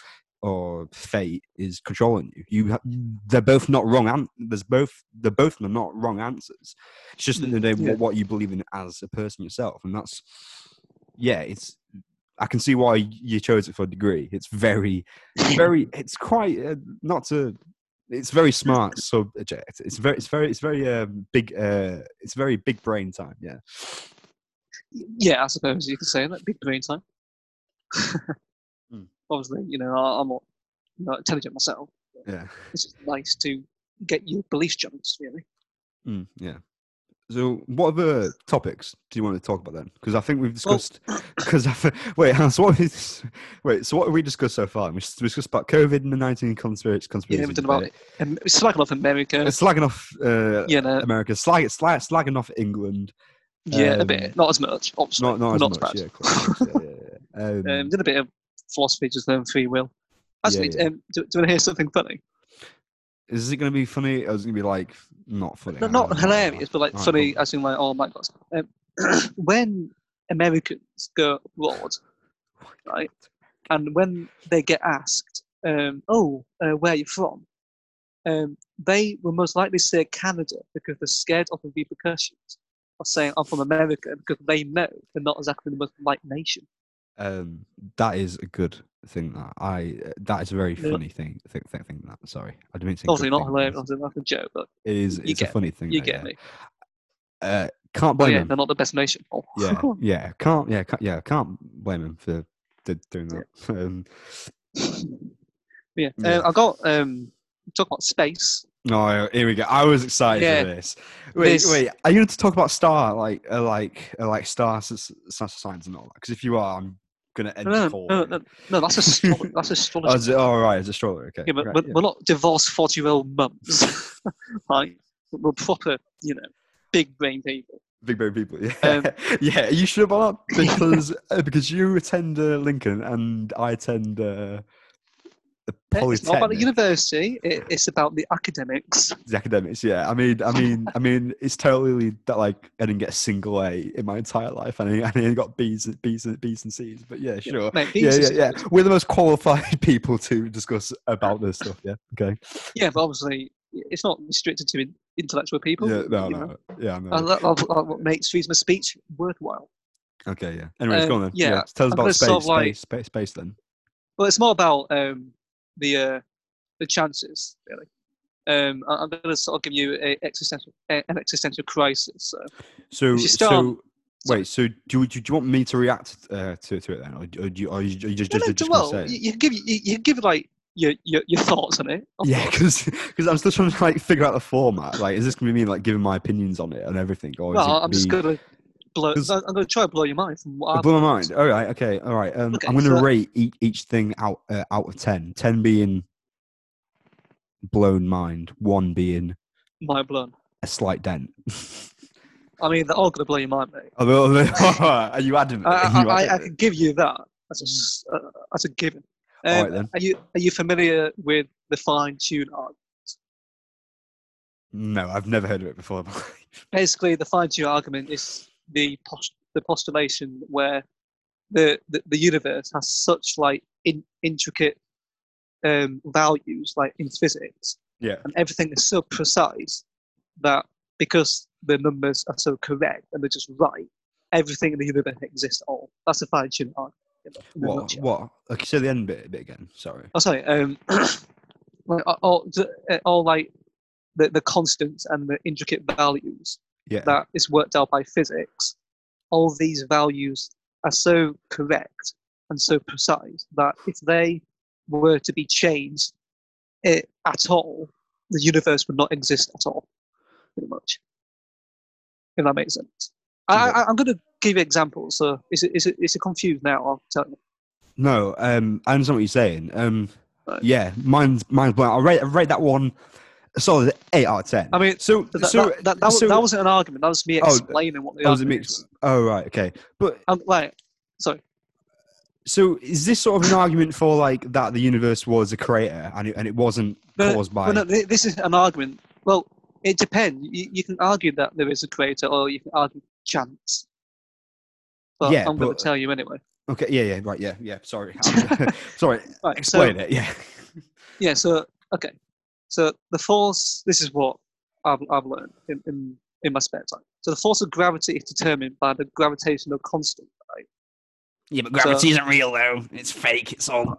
fate is controlling you. They're both not wrong. They're both not wrong answers. It's just at the end of the day what you believe in as a person yourself, and that's it's. I can see why you chose it for a degree. It's very, very. It's quite not to. It's very smart subject. It's very big brain time. Yeah. Yeah, I suppose you could say that, big brain time. Obviously, I'm not intelligent myself. Yeah. It's just nice to get your beliefs challenged, really. Yeah. So, what other topics do you want to talk about then? Because I think we've discussed. So what have we discussed so far? We discussed about COVID and the 19 conspiracy. Yeah, we've done about it. Slagging off America. Slagging off. America. Slagging off England. Yeah, a bit. Not as much. Obviously. Not as much. Yeah, quite, yeah. Did a bit of philosophy, just then free will. Actually, do you want to hear something funny? Is it going to be funny, or is it going to be, not funny? No, not hilarious, but, funny, as in, oh, my God. When Americans go abroad, right, and when they get asked, where are you from? They will most likely say Canada, because they're scared of the repercussions of saying, I'm from America, because they know they're not exactly the most like nation. That is a good thing. That is a very funny thing. Think that. Sorry, I didn't think. Obviously not hilarious. Obviously not a joke, but it is. It's a funny thing. You get me. Can't blame him. They're not the best nation. Oh. Yeah. Can't blame him for doing that. Yeah. I got talk about space. No, here we go. I was excited for this. Wait. Are you going to talk about star signs and all that? Because if you are, I'm going to end the call. No, that's astrology. It's astrology. Okay. Yeah, but right, we're not divorced 40-year-old mums, right? We're proper, big brain people. Big brain people. Yeah. Are you sure about that? Because you attend Lincoln and I attend. It's not about the university. It's about the academics. The academics, yeah. I mean, it's totally that. I didn't get a single A in my entire life, and I only got B's and C's. But yeah, sure. Yeah, mate, yeah. We're the most qualified people to discuss about this stuff. Yeah. Okay. Yeah, but obviously, it's not restricted to intellectual people. Yeah. No. Yeah. What makes freedom of speech worthwhile. Okay. Yeah. Anyways, go on then. Yeah. Tell us about space then. Well, it's more about the chances, really. I'm going to sort of give you an existential crisis. So do you want me to react to it then, or are you just going to say it? You give your thoughts on it. Because I'm still trying to figure out the format. Is this going to be me giving my opinions on it and everything? I'm going to try to blow your mind. Blow my mind. All right. I'm going to rate each thing out of 10. 10 being blown mind. 1 being mind blown. A slight dent. I mean, they're all going to blow your mind, mate. Are you adamant? I can give you that. That's a given. All right, then. Are you familiar with the fine-tuned art? No, I've never heard of it before. Basically, the fine-tuned argument is the postulation where the universe has such intricate values in physics, and everything is so precise that because the numbers are so correct and they're just right, everything in the universe exists at all. That's a fine-tuned argument. What? Okay, so the end bit again. Sorry. Oh, sorry. The constants and the intricate values. Yeah. That is worked out by physics. All these values are so correct and so precise that if they were to be changed at all, the universe would not exist at all, pretty much. If that makes sense. I'm going to give you examples. So is it confused now? I'll tell you. No, I understand what you're saying. Right. Yeah, mine's blown. I rate that one. So 8 out of 10. I mean, that wasn't an argument. That was me explaining what the argument was. Oh, right, okay. But sorry. So is this sort of an argument for that the universe was a creator and it wasn't caused by? No, this is an argument Well, it depends. You can argue that there is a creator, or you can argue chance. But yeah, I'm going to tell you anyway. Okay. Yeah. Sorry. Sorry. Right, explain it. Yeah. Yeah. So okay. So the force. This is what I've learned in my spare time. So the force of gravity is determined by the gravitational constant. Right? Yeah, but gravity isn't real though. It's fake. It's all.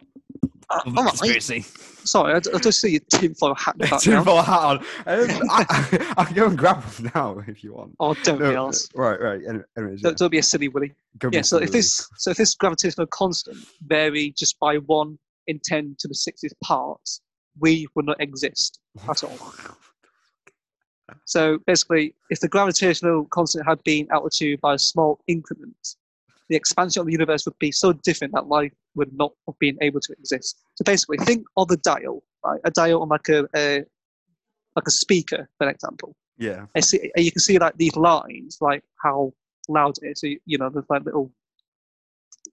Conspiracy. Sorry, I just see your tinfoil hat. Tinfoil hat on. I can go and grab one now if you want. Oh, don't be arsed. Right. Anyways, don't be a silly willy. If this gravitational constant varied just by 1 in 10 to the 60th parts, we would not exist at all. So basically, if the gravitational constant had been altered by a small increment, the expansion of the universe would be so different that life would not have been able to exist. So basically, think of a dial, right? A dial on like a speaker, for example. Yeah. And you can see like these lines, like how loud it is. So you know, there's like little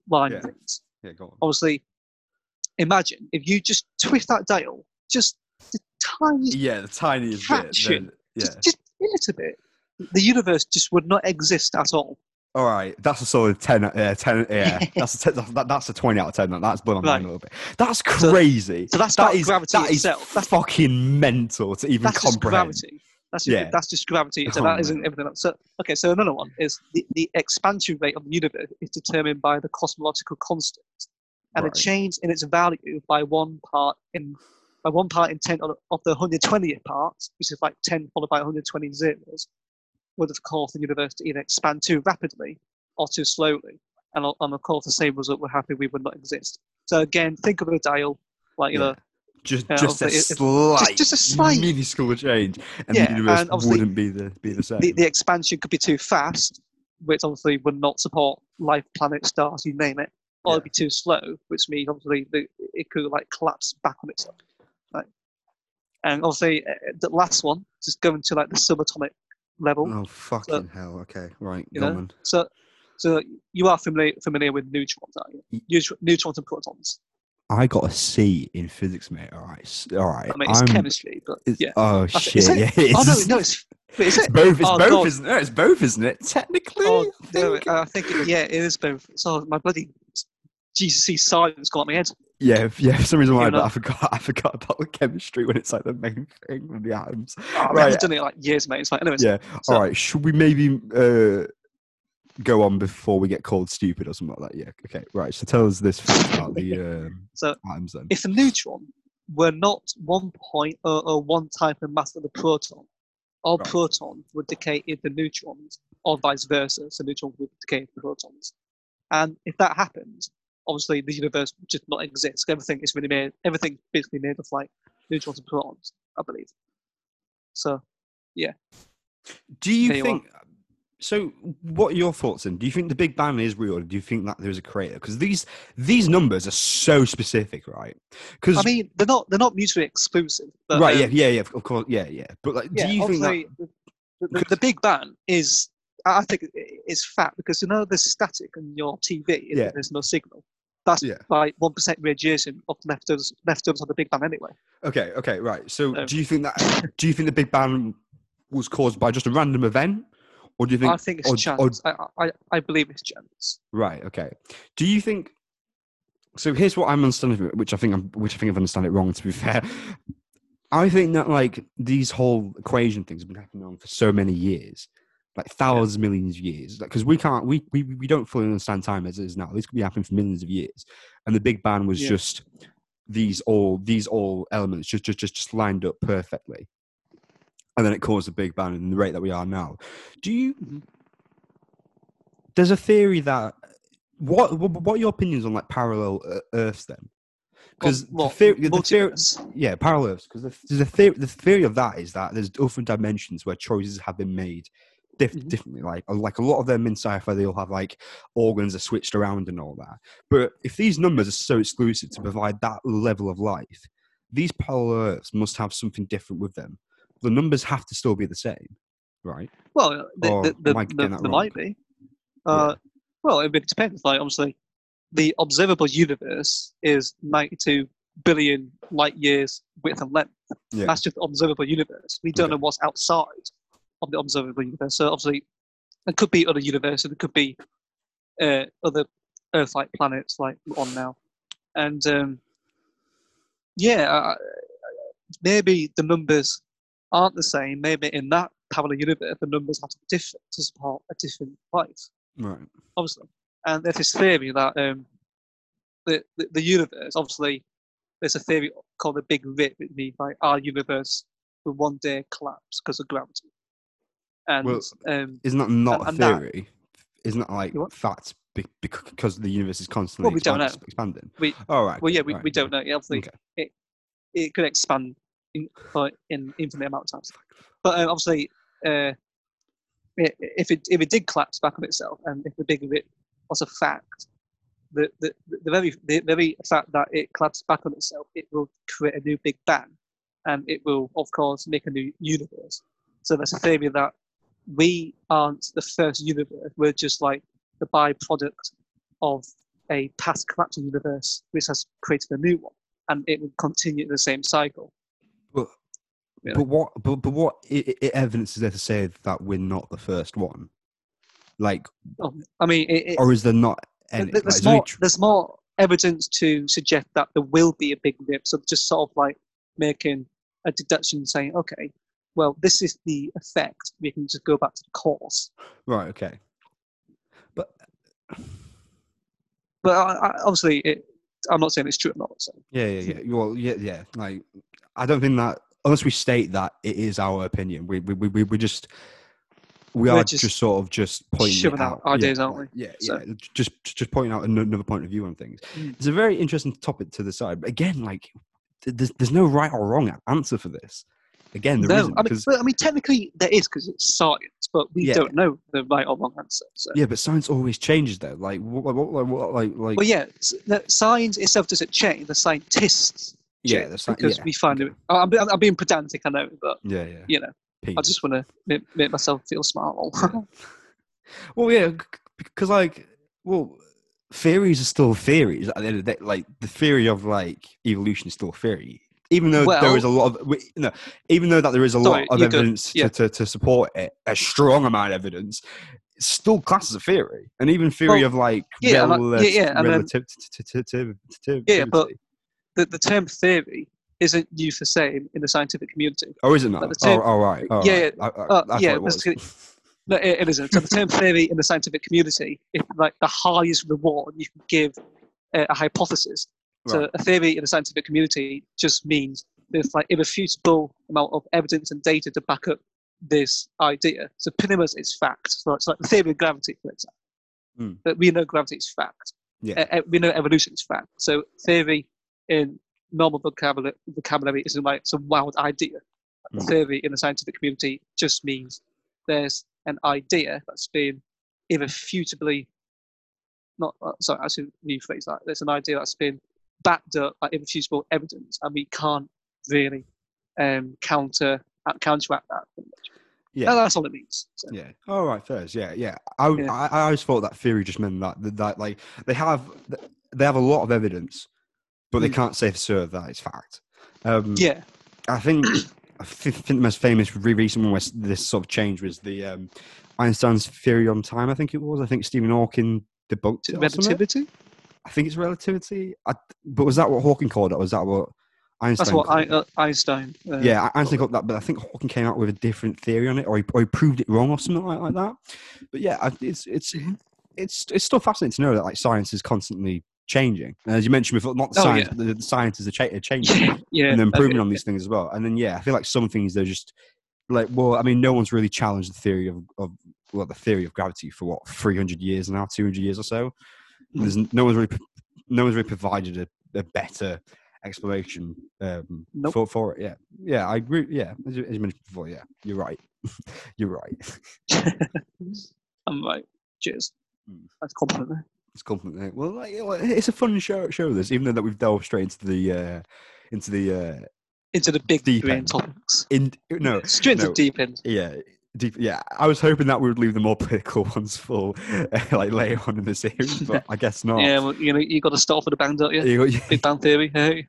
line things. Yeah, go on. Obviously, imagine if you just twist that dial, just the tiniest. Yeah, the tiniest fraction, bit. Then, yeah. Just a little bit. The universe just would not exist at all. All right, that's a solid 10. Yeah, that's a 20 out of 10. That's blown my mind a little bit. That's crazy. So that's that is gravity that itself. That's fucking mental to even comprehend. That's just gravity. So that isn't everything else. So okay, so another one is the expansion rate of the universe is determined by the cosmological constant, and a change in its value by 1 part in 10 of the 120th part, which is like 10 followed by 120 zeros. Would have caused the universe to either expand too rapidly or too slowly, and of course the same result would happen. We would not exist. So again, think of a dial, like you know, just a slight minuscule change, and the universe wouldn't be the same. The expansion could be too fast, which obviously would not support life, planet, stars, you name it, or it'd be too slow, which means obviously it could like collapse back on itself. Right? And obviously the last one, just going to like the subatomic level. Oh fucking hell! Okay, right. You know, so you are familiar with neutrons, aren't you? Neutrons and protons. I got a C in physics, mate. All right. I mean, it's chemistry, but yeah. Oh shit! Yeah, it's both. It's both, isn't it? Technically, I think it is both. So my bloody GCSE science got in my head. Yeah. For some reason, I forgot about chemistry when it's like the main thing with the atoms. I've done it like years, mate. It's like, anyways. Yeah. So, all right. Should we maybe go on before we get called stupid or something like that? Yeah. Okay. Right. So tell us this about the atoms then. If a neutron were not 1.001 type of mass of the proton, proton would decay into neutrons, or vice versa. So neutrons would decay into protons, and if that happens, obviously the universe just not exists. Everything is really made. Everything's basically made of like neutrons and protons, I believe. So, yeah. Do you think? So, what are your thoughts then? Do you think the Big Bang is real, or do you think that there is a creator? Because these numbers are so specific, right? Because I mean, they're not mutually exclusive. But, right? Yeah. Of course. Yeah. But like, do you think that the Big Bang is? I think it's fat because you know there's static on your TV. And there's no signal. That's like 1% radiation of leftovers of the Big Bang anyway. Okay, right. So do you think the Big Bang was caused by just a random event, or do you think? I think it's chance. I believe it's chance. Right. Okay. Do you think? So here's what I'm understanding, which I think I've understood it wrong. To be fair, I think that like these whole equation things have been happening on for so many years. Like thousands, millions of years, because we don't fully understand time as it is now. This could be happening for millions of years, and the Big Bang was just these all elements just lined up perfectly, and then it caused the Big Bang and the rate that we are now. There's a theory that what are your opinions on like parallel Earths then? Because parallel Earths. Because the theory of that is that there's different dimensions where choices have been made. Differently, like a lot of them in sci-fi, they all have like organs are switched around and all that. But if these numbers are so exclusive to provide that level of life, these parallel Earths must have something different with them. The numbers have to still be the same, right? Well, they might be. Well, it depends. Like obviously, the observable universe is 92 billion light years width and length. Yeah. That's just the observable universe. We don't know what's outside of the observable universe. So obviously, there could be other universes. There could be other Earth-like planets like we're on now. And maybe the numbers aren't the same. Maybe in that parallel universe, the numbers have to be different to support a different life. Right. Obviously. And there's this theory that the universe, obviously, there's a theory called the Big Rip. It means like our universe will one day collapse because of gravity. And isn't that not a theory? Isn't that like facts because the universe is constantly expanding? We don't know. Obviously, it could expand in infinite amount of times. But obviously, if it did collapse back on itself, and if the Big Rip was a fact, the very fact that it collapsed back on itself, it will create a new Big Bang, and it will, of course, make a new universe. So that's a theory that we aren't the first universe. We're just like the byproduct of a past collapsing universe, which has created a new one, and it will continue the same cycle. But what evidence is there to say that we're not the first one? Like, I mean, or is there not any? There's more evidence to suggest that there will be a Big Rip. So just sort of like making a deduction, saying, okay, well, this is the effect. We can just go back to the cause. Right. Okay. But obviously, I'm not saying it's true or not. So. Yeah. Well, yeah. Like, I don't think that unless we state that it is our opinion, we're just pointing it out. Ideas, aren't we? Just pointing out another point of view on things. Mm. It's a very interesting topic to decide. But again, like, there's no right or wrong answer for this. Again, I mean, technically there is because it's science, but we don't know the right or wrong answer. So. Yeah, but science always changes, though. Like. Well, yeah, science itself doesn't change. The scientists. Yeah, because we find it. I'm being pedantic, I know, but you know, Penis. I just want to make myself feel smart. Theories are still theories. At the end of the day, like the theory of like evolution is still a theory. Even though there is a lot of evidence to support it, a strong amount of evidence, it's still classed as a theory, and even theory of like relativity. Yeah, but the term theory isn't new for saying in the scientific community. Oh, is it not? No, it isn't. So the term theory in the scientific community is like the highest reward you can give a hypothesis. So a theory in the scientific community just means there's like irrefutable amount of evidence and data to back up this idea. So pretty much it's fact. So it's like the theory of gravity, for example. But we know gravity is fact. Yeah. We know evolution is fact. So theory in normal vocabulary isn't like some wild idea. Like theory in the scientific community just means there's an idea that's been irrefutably there's an idea that's been backed up by irrefutable evidence, and we can't really counteract that. Yeah, and that's all it means. So. Yeah. All right, first. Yeah. I always thought that theory just meant that like they have a lot of evidence, but they can't say for sure that it's fact. I think the most famous recent one where this sort of change was the Einstein's theory on time. I think it was. I think Stephen Hawking debunked it. Relativity. I think it's relativity. But was that what Hawking called it? Or was that what Einstein? That's what Einstein. Einstein called that. But I think Hawking came out with a different theory on it, or he proved it wrong, or something like that. But yeah, it's still fascinating to know that like science is constantly changing. And as you mentioned before, not the science, but the science is changing and improving on these things as well. And then I feel like some things they're just like, well, I mean, no one's really challenged the theory of the theory of gravity for 300 years now, 200 years or so. There's no one's really provided a better explanation for it. Yeah, I agree. Yeah, as you mentioned before. Yeah, you're right. I'm right. Cheers. That's compliment. It's compliment. Well, it's a fun show this, even though that we've delved straight into the big deep end topics. Deep end. Yeah. Deep, yeah, I was hoping that we would leave the more political ones for like later on in the series, but I guess not. Yeah, well, you got to start off with a bang, don't you? Big Bang Theory, hey.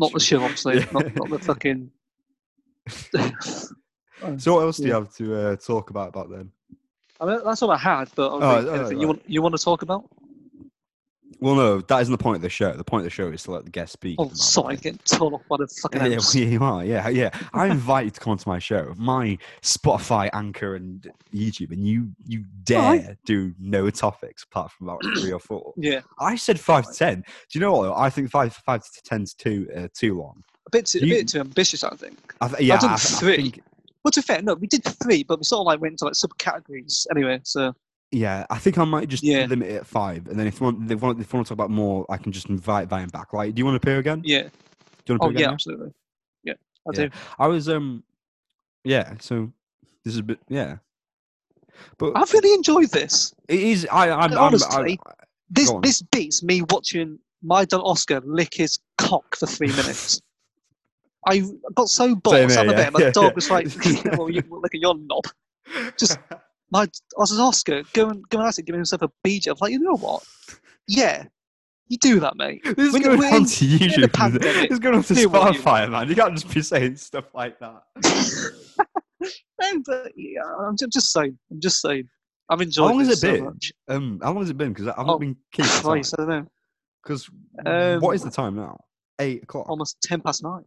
not the show, obviously. Yeah. Not the fucking... So what else do you have to talk about then? I mean, that's all I had, but anything you want to talk about? Well, no, that isn't the point of the show. The point of the show is to let the guest speak. Oh, sorry, getting torn off by the fucking house. Yeah, you are, yeah. I'm invited to come onto my show, my Spotify, Anchor, and YouTube, and you dare do no topics apart from about 3 or 4. Yeah. I said 5 to 10. Do you know what? I think 5 to 10's too long. A bit too ambitious, I think. I've done 3. Well, to be fair, no, we did 3, but we sort of went into subcategories anyway, so... Yeah, I think I might just limit it at 5, and then if they want to talk about more, I can just invite Ryan back. Like, do you want to appear again? Yeah. Do you want to appear again? Yeah, absolutely. Yeah, I do. I was So this is a bit but I've really enjoyed this. It is. Honestly, this beats me watching my dad Oscar lick his cock for 3 minutes. I got so bored. My dog was like, "Well, you look at your knob." Just. I was Oscar, going at it, giving himself a BJ. I was like, you know what? Yeah, you do that, mate. This is going on to YouTube. This is going on to Spotify, man. You can't just be saying stuff like that. No, but I'm just saying. I've enjoyed it so much. How long has it been? Because I haven't been keeping time. Christ, I don't know. Because what is the time now? 8:00. Almost 10 past 9.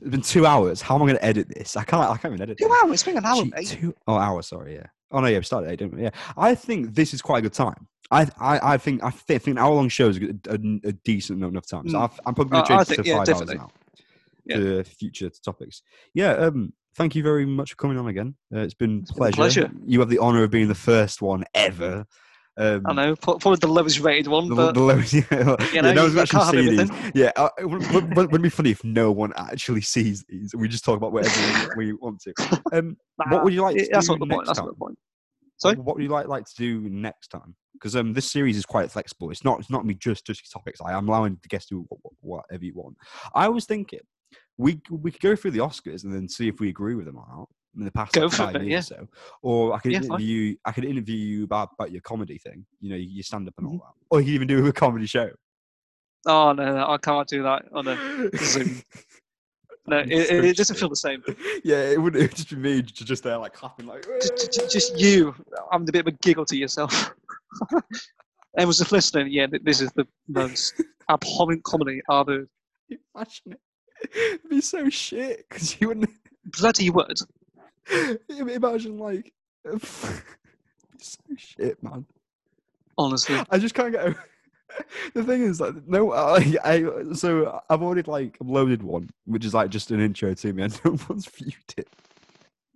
It's been 2 hours. How am I going to edit this? I can't even edit it. 2 hours? It's been an hour, mate. 2 hours, sorry, yeah. Oh no, yeah, we started 8, didn't we? Yeah, I think this is quite a good time. I think an hour-long show is a decent enough time. So I'm probably going to change it to 5 hours now. Yeah. To future topics. Yeah. Thank you very much for coming on again. It's been a pleasure. You have the honour of being the first one ever. I know, probably the lowest rated one. The lowest, no one's actually seen these. Yeah, wouldn't be funny if no one actually sees these. We just talk about whatever we want to. What would you like to do next time? That's not the point. Sorry? What would you like to do next time? Because this series is quite flexible. It's not me just topics. I'm allowing the guests to do whatever you want. I was thinking we could go through the Oscars and then see if we agree with them or not. In the past 5 years or so. Or I could interview you about your comedy thing. You know, your stand-up and all that. Or you could even do a comedy show. Oh, no, I can't do that on a Zoom. No, it doesn't feel the same. Yeah, it would just be me just there, clapping, Just you. I'm a bit of a giggle to yourself. Everyone's just listening. Yeah, this is the most abhorrent comedy I've ever... Imagine it. It'd be so shit, because you wouldn't... Bloody would. Imagine, so shit, man. Honestly, I just can't get over. The thing is, I've already uploaded one, which is just an intro to me, and no one's viewed it.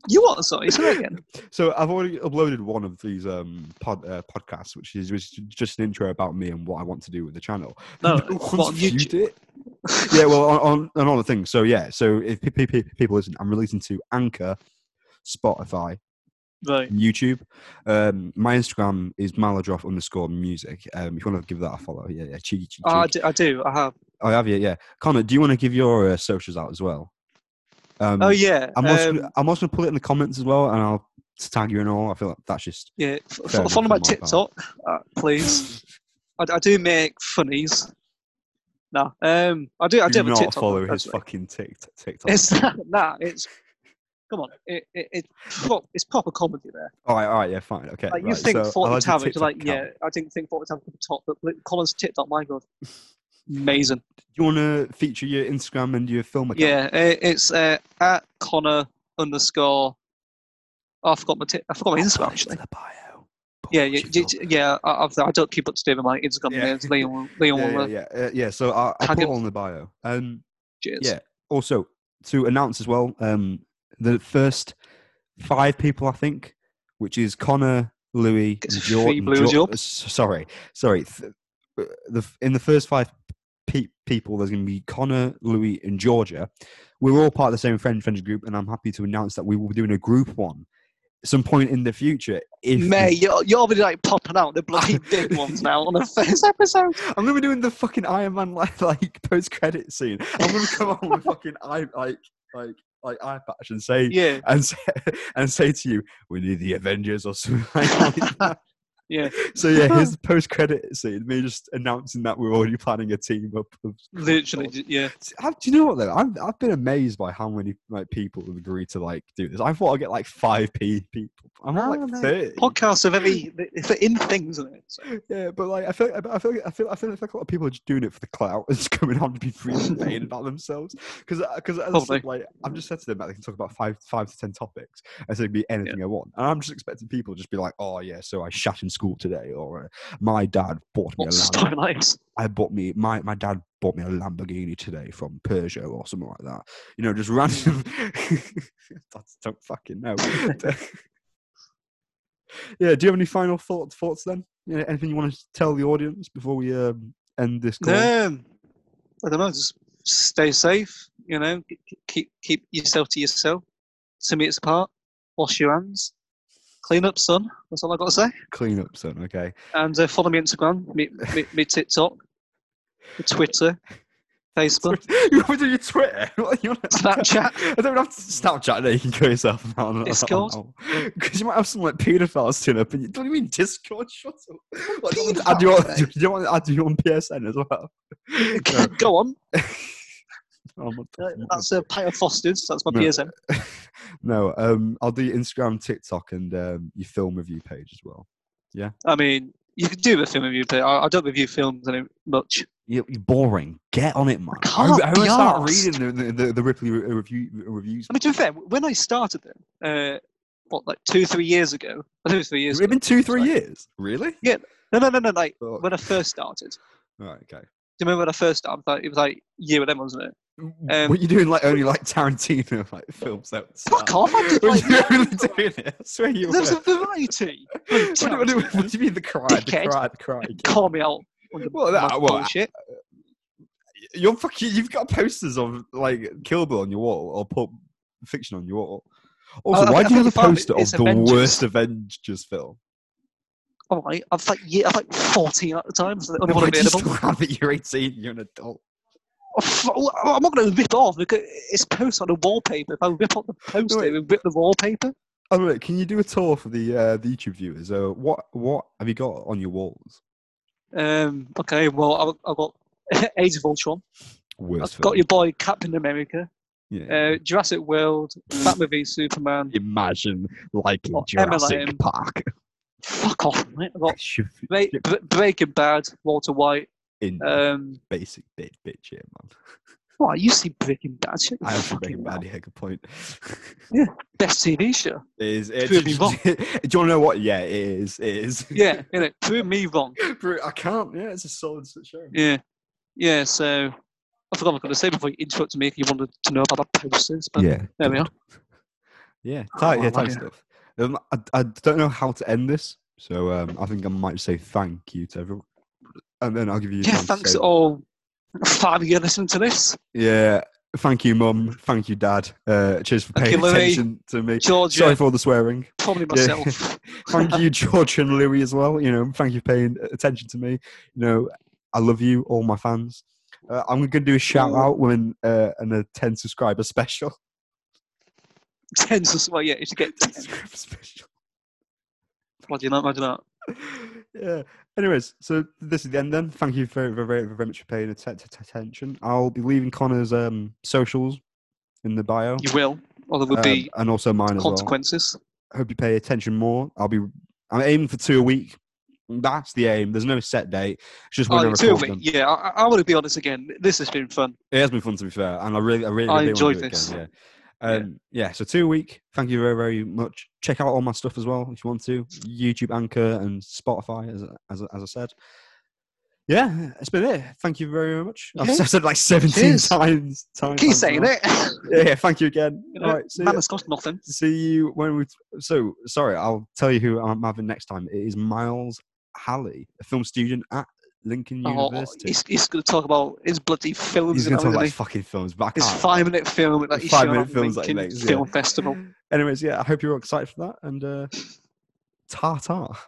You what? Sorry, say that again. So I've already uploaded one of these podcasts, which is just an intro about me and what I want to do with the channel. No one's viewed it. Yeah, well, on all the things. So yeah, so if people listen, I'm releasing to Anchor, Spotify, right, YouTube. My Instagram is maladroth_music. If you want to give that a follow, yeah. Cheeky. I do. I have you. Yeah, Connor, do you want to give your socials out as well? I'm also going to put it in the comments as well, and I'll tag you and all. I feel like that's just follow my TikTok, please. I do make funnies. No, I do have a TikTok. Do not follow his fucking TikTok. It's proper comedy there. All right, yeah, fine, okay. You think Fortnum Tavage, I didn't think Fortnum Tavage could top, but Colin's TikTok, my God, amazing. Do you want to feature your Instagram and your film account? Yeah, it's at Connor_. I forgot my Instagram actually. Yeah. I don't keep up to date with my Instagram. Yeah. Leon yeah. So I'll put it on the bio. Cheers. Yeah. Also to announce as well, the first 5 people I think, which is Connor, Louis, Jordan. Sorry. In the first 5 people, there's going to be Connor, Louis, and Georgia. We're all part of the same friend group, and I'm happy to announce that we will be doing a group one. Some point in the future, if mate, you're already popping out the bloody big ones now on the first episode. I'm gonna be doing the fucking Iron Man post credit scene. I'm gonna come on with fucking eye patch and say to you, we need the Avengers or something like that. Yeah. So yeah, here's the post-credit scene. Me just announcing that we're already planning a team up. Of literally, yeah. Do you know what though? I've been amazed by how many like people have agreed to like do this. I thought I'd get like 5 people. I'm not like 30. Podcasts are they're in things, isn't it? So. Yeah, but like I feel like a lot of people are just doing it for the clout and just coming on to be free and about themselves because like I've just said to them that they can talk about five to 10 topics and so it'd be anything I want. And I'm just expecting people to just be like, oh yeah, so I shat in school today, or my dad bought me my dad bought me a Lamborghini today from Peugeot or something like that. You know, just random. I don't fucking know. Yeah. Do you have any final thoughts then? You know, anything you want to tell the audience before we end this call? I don't know. Just stay safe. You know, keep yourself to yourself. 2 meters apart. Wash your hands. Clean up, son. That's all I got to say. Clean up, son. Okay. And follow me on Instagram, me TikTok, Twitter, Facebook. You want to do your Twitter? Snapchat. I don't have to Snapchat. There, you can kill yourself. Discord. Because you might have some like paedophiles turn up. And you don't mean Discord. Shut up. What, do you want to add you on PSN as well? So. Go on. That's Peter Foster's. That's my PSN. No, I'll do your Instagram, TikTok, and your film review page as well. Yeah, I mean, you could do the film review page. I don't review films much. You're boring. Get on it, man. I start reading the Ripley reviews. I mean, to be fair, when I started them, 2-3 years ago? I think it was 3 years. It's been 2-3 years, really? Yeah. No. Like when I first started. Right. Okay. Do you remember when I first started? It was like year 11, wasn't it? Were you doing like only like Tarantino like films outside? Fuck off! I did like you really doing it? I swear you were. There's a variety. What do you mean the cry? Dickhead. The cry. Call me out. What? You're fucking. You've got posters of like Kill Bill on your wall or Pulp Fiction on your wall. Also, why do you have a poster of the worst Avengers film? Alright, I've 14 at the time. So only one available. You still have it. You're 18. You're an adult. I'm not going to rip off because it's posted on a wallpaper. If I rip off the poster, it would rip the wallpaper. Oh, wait, can you do a tour for the YouTube viewers? What have you got on your walls? Okay, well, I've got Age of Ultron. Worst I've got your boy Captain America. Yeah. Jurassic World, Batman v Superman. Imagine liking Jurassic Park. Fuck off, mate. I've got Breaking Bad, Walter White. In basic bitch here, man. What, you see Breaking Bad? I have seen Breaking Bad, yeah, good point. Yeah, best TV show. It is. Prove me wrong. Do you want to know what? Yeah, it is. Yeah, innit? Prove me wrong. I can't, yeah, it's a solid show. Yeah, so I forgot what I was going to say before you interrupted me if you wanted to know about posters, but yeah, there we are. Yeah, type stuff. I don't know how to end this, so I think I might say thank you to everyone. And then I'll give you. Yeah, thanks to all 5 years listening to this. Yeah, thank you, Mum. Thank you, Dad. Cheers for paying attention to me. Georgia, sorry for all the swearing. Probably myself. Yeah. Thank you, George and Louis as well. You know, thank you for paying attention to me. You know, I love you, all my fans. I'm going to do a shout out when a 10 subscriber special. 10 subscriber, yeah. If you get 10 subscriber special. Imagine that. Yeah. Anyways, so this is the end then. Thank you very much for paying attention. I'll be leaving Connor's socials in the bio. You will. Or there will be and also mine consequences. As well. Hope you pay attention more. I'm aiming for 2 a week. That's the aim. There's no set date. It's just whenever. 2 a week. Yeah, I want to be honest again. This has been fun. It has been fun, to be fair, and I really enjoyed this. Again, yeah. So 2 a week. Thank you very much. Check out all my stuff as well if you want to. YouTube, Anchor, and Spotify, as I said. Yeah, it's been it. Thank you very much. Yeah. I've said like 17 times. Keep saying it. Yeah, thank you again. All right, see that's cost nothing. See you when we. So sorry, I'll tell you who I'm having next time. It is Miles Halley, a film student at Lincoln University. He's going to talk about his bloody films. He's going to talk about fucking films. But his 5-minute film, like his 5-minute films, like Lincoln Film Festival. Anyways, yeah, I hope you're all excited for that. And ta-ta.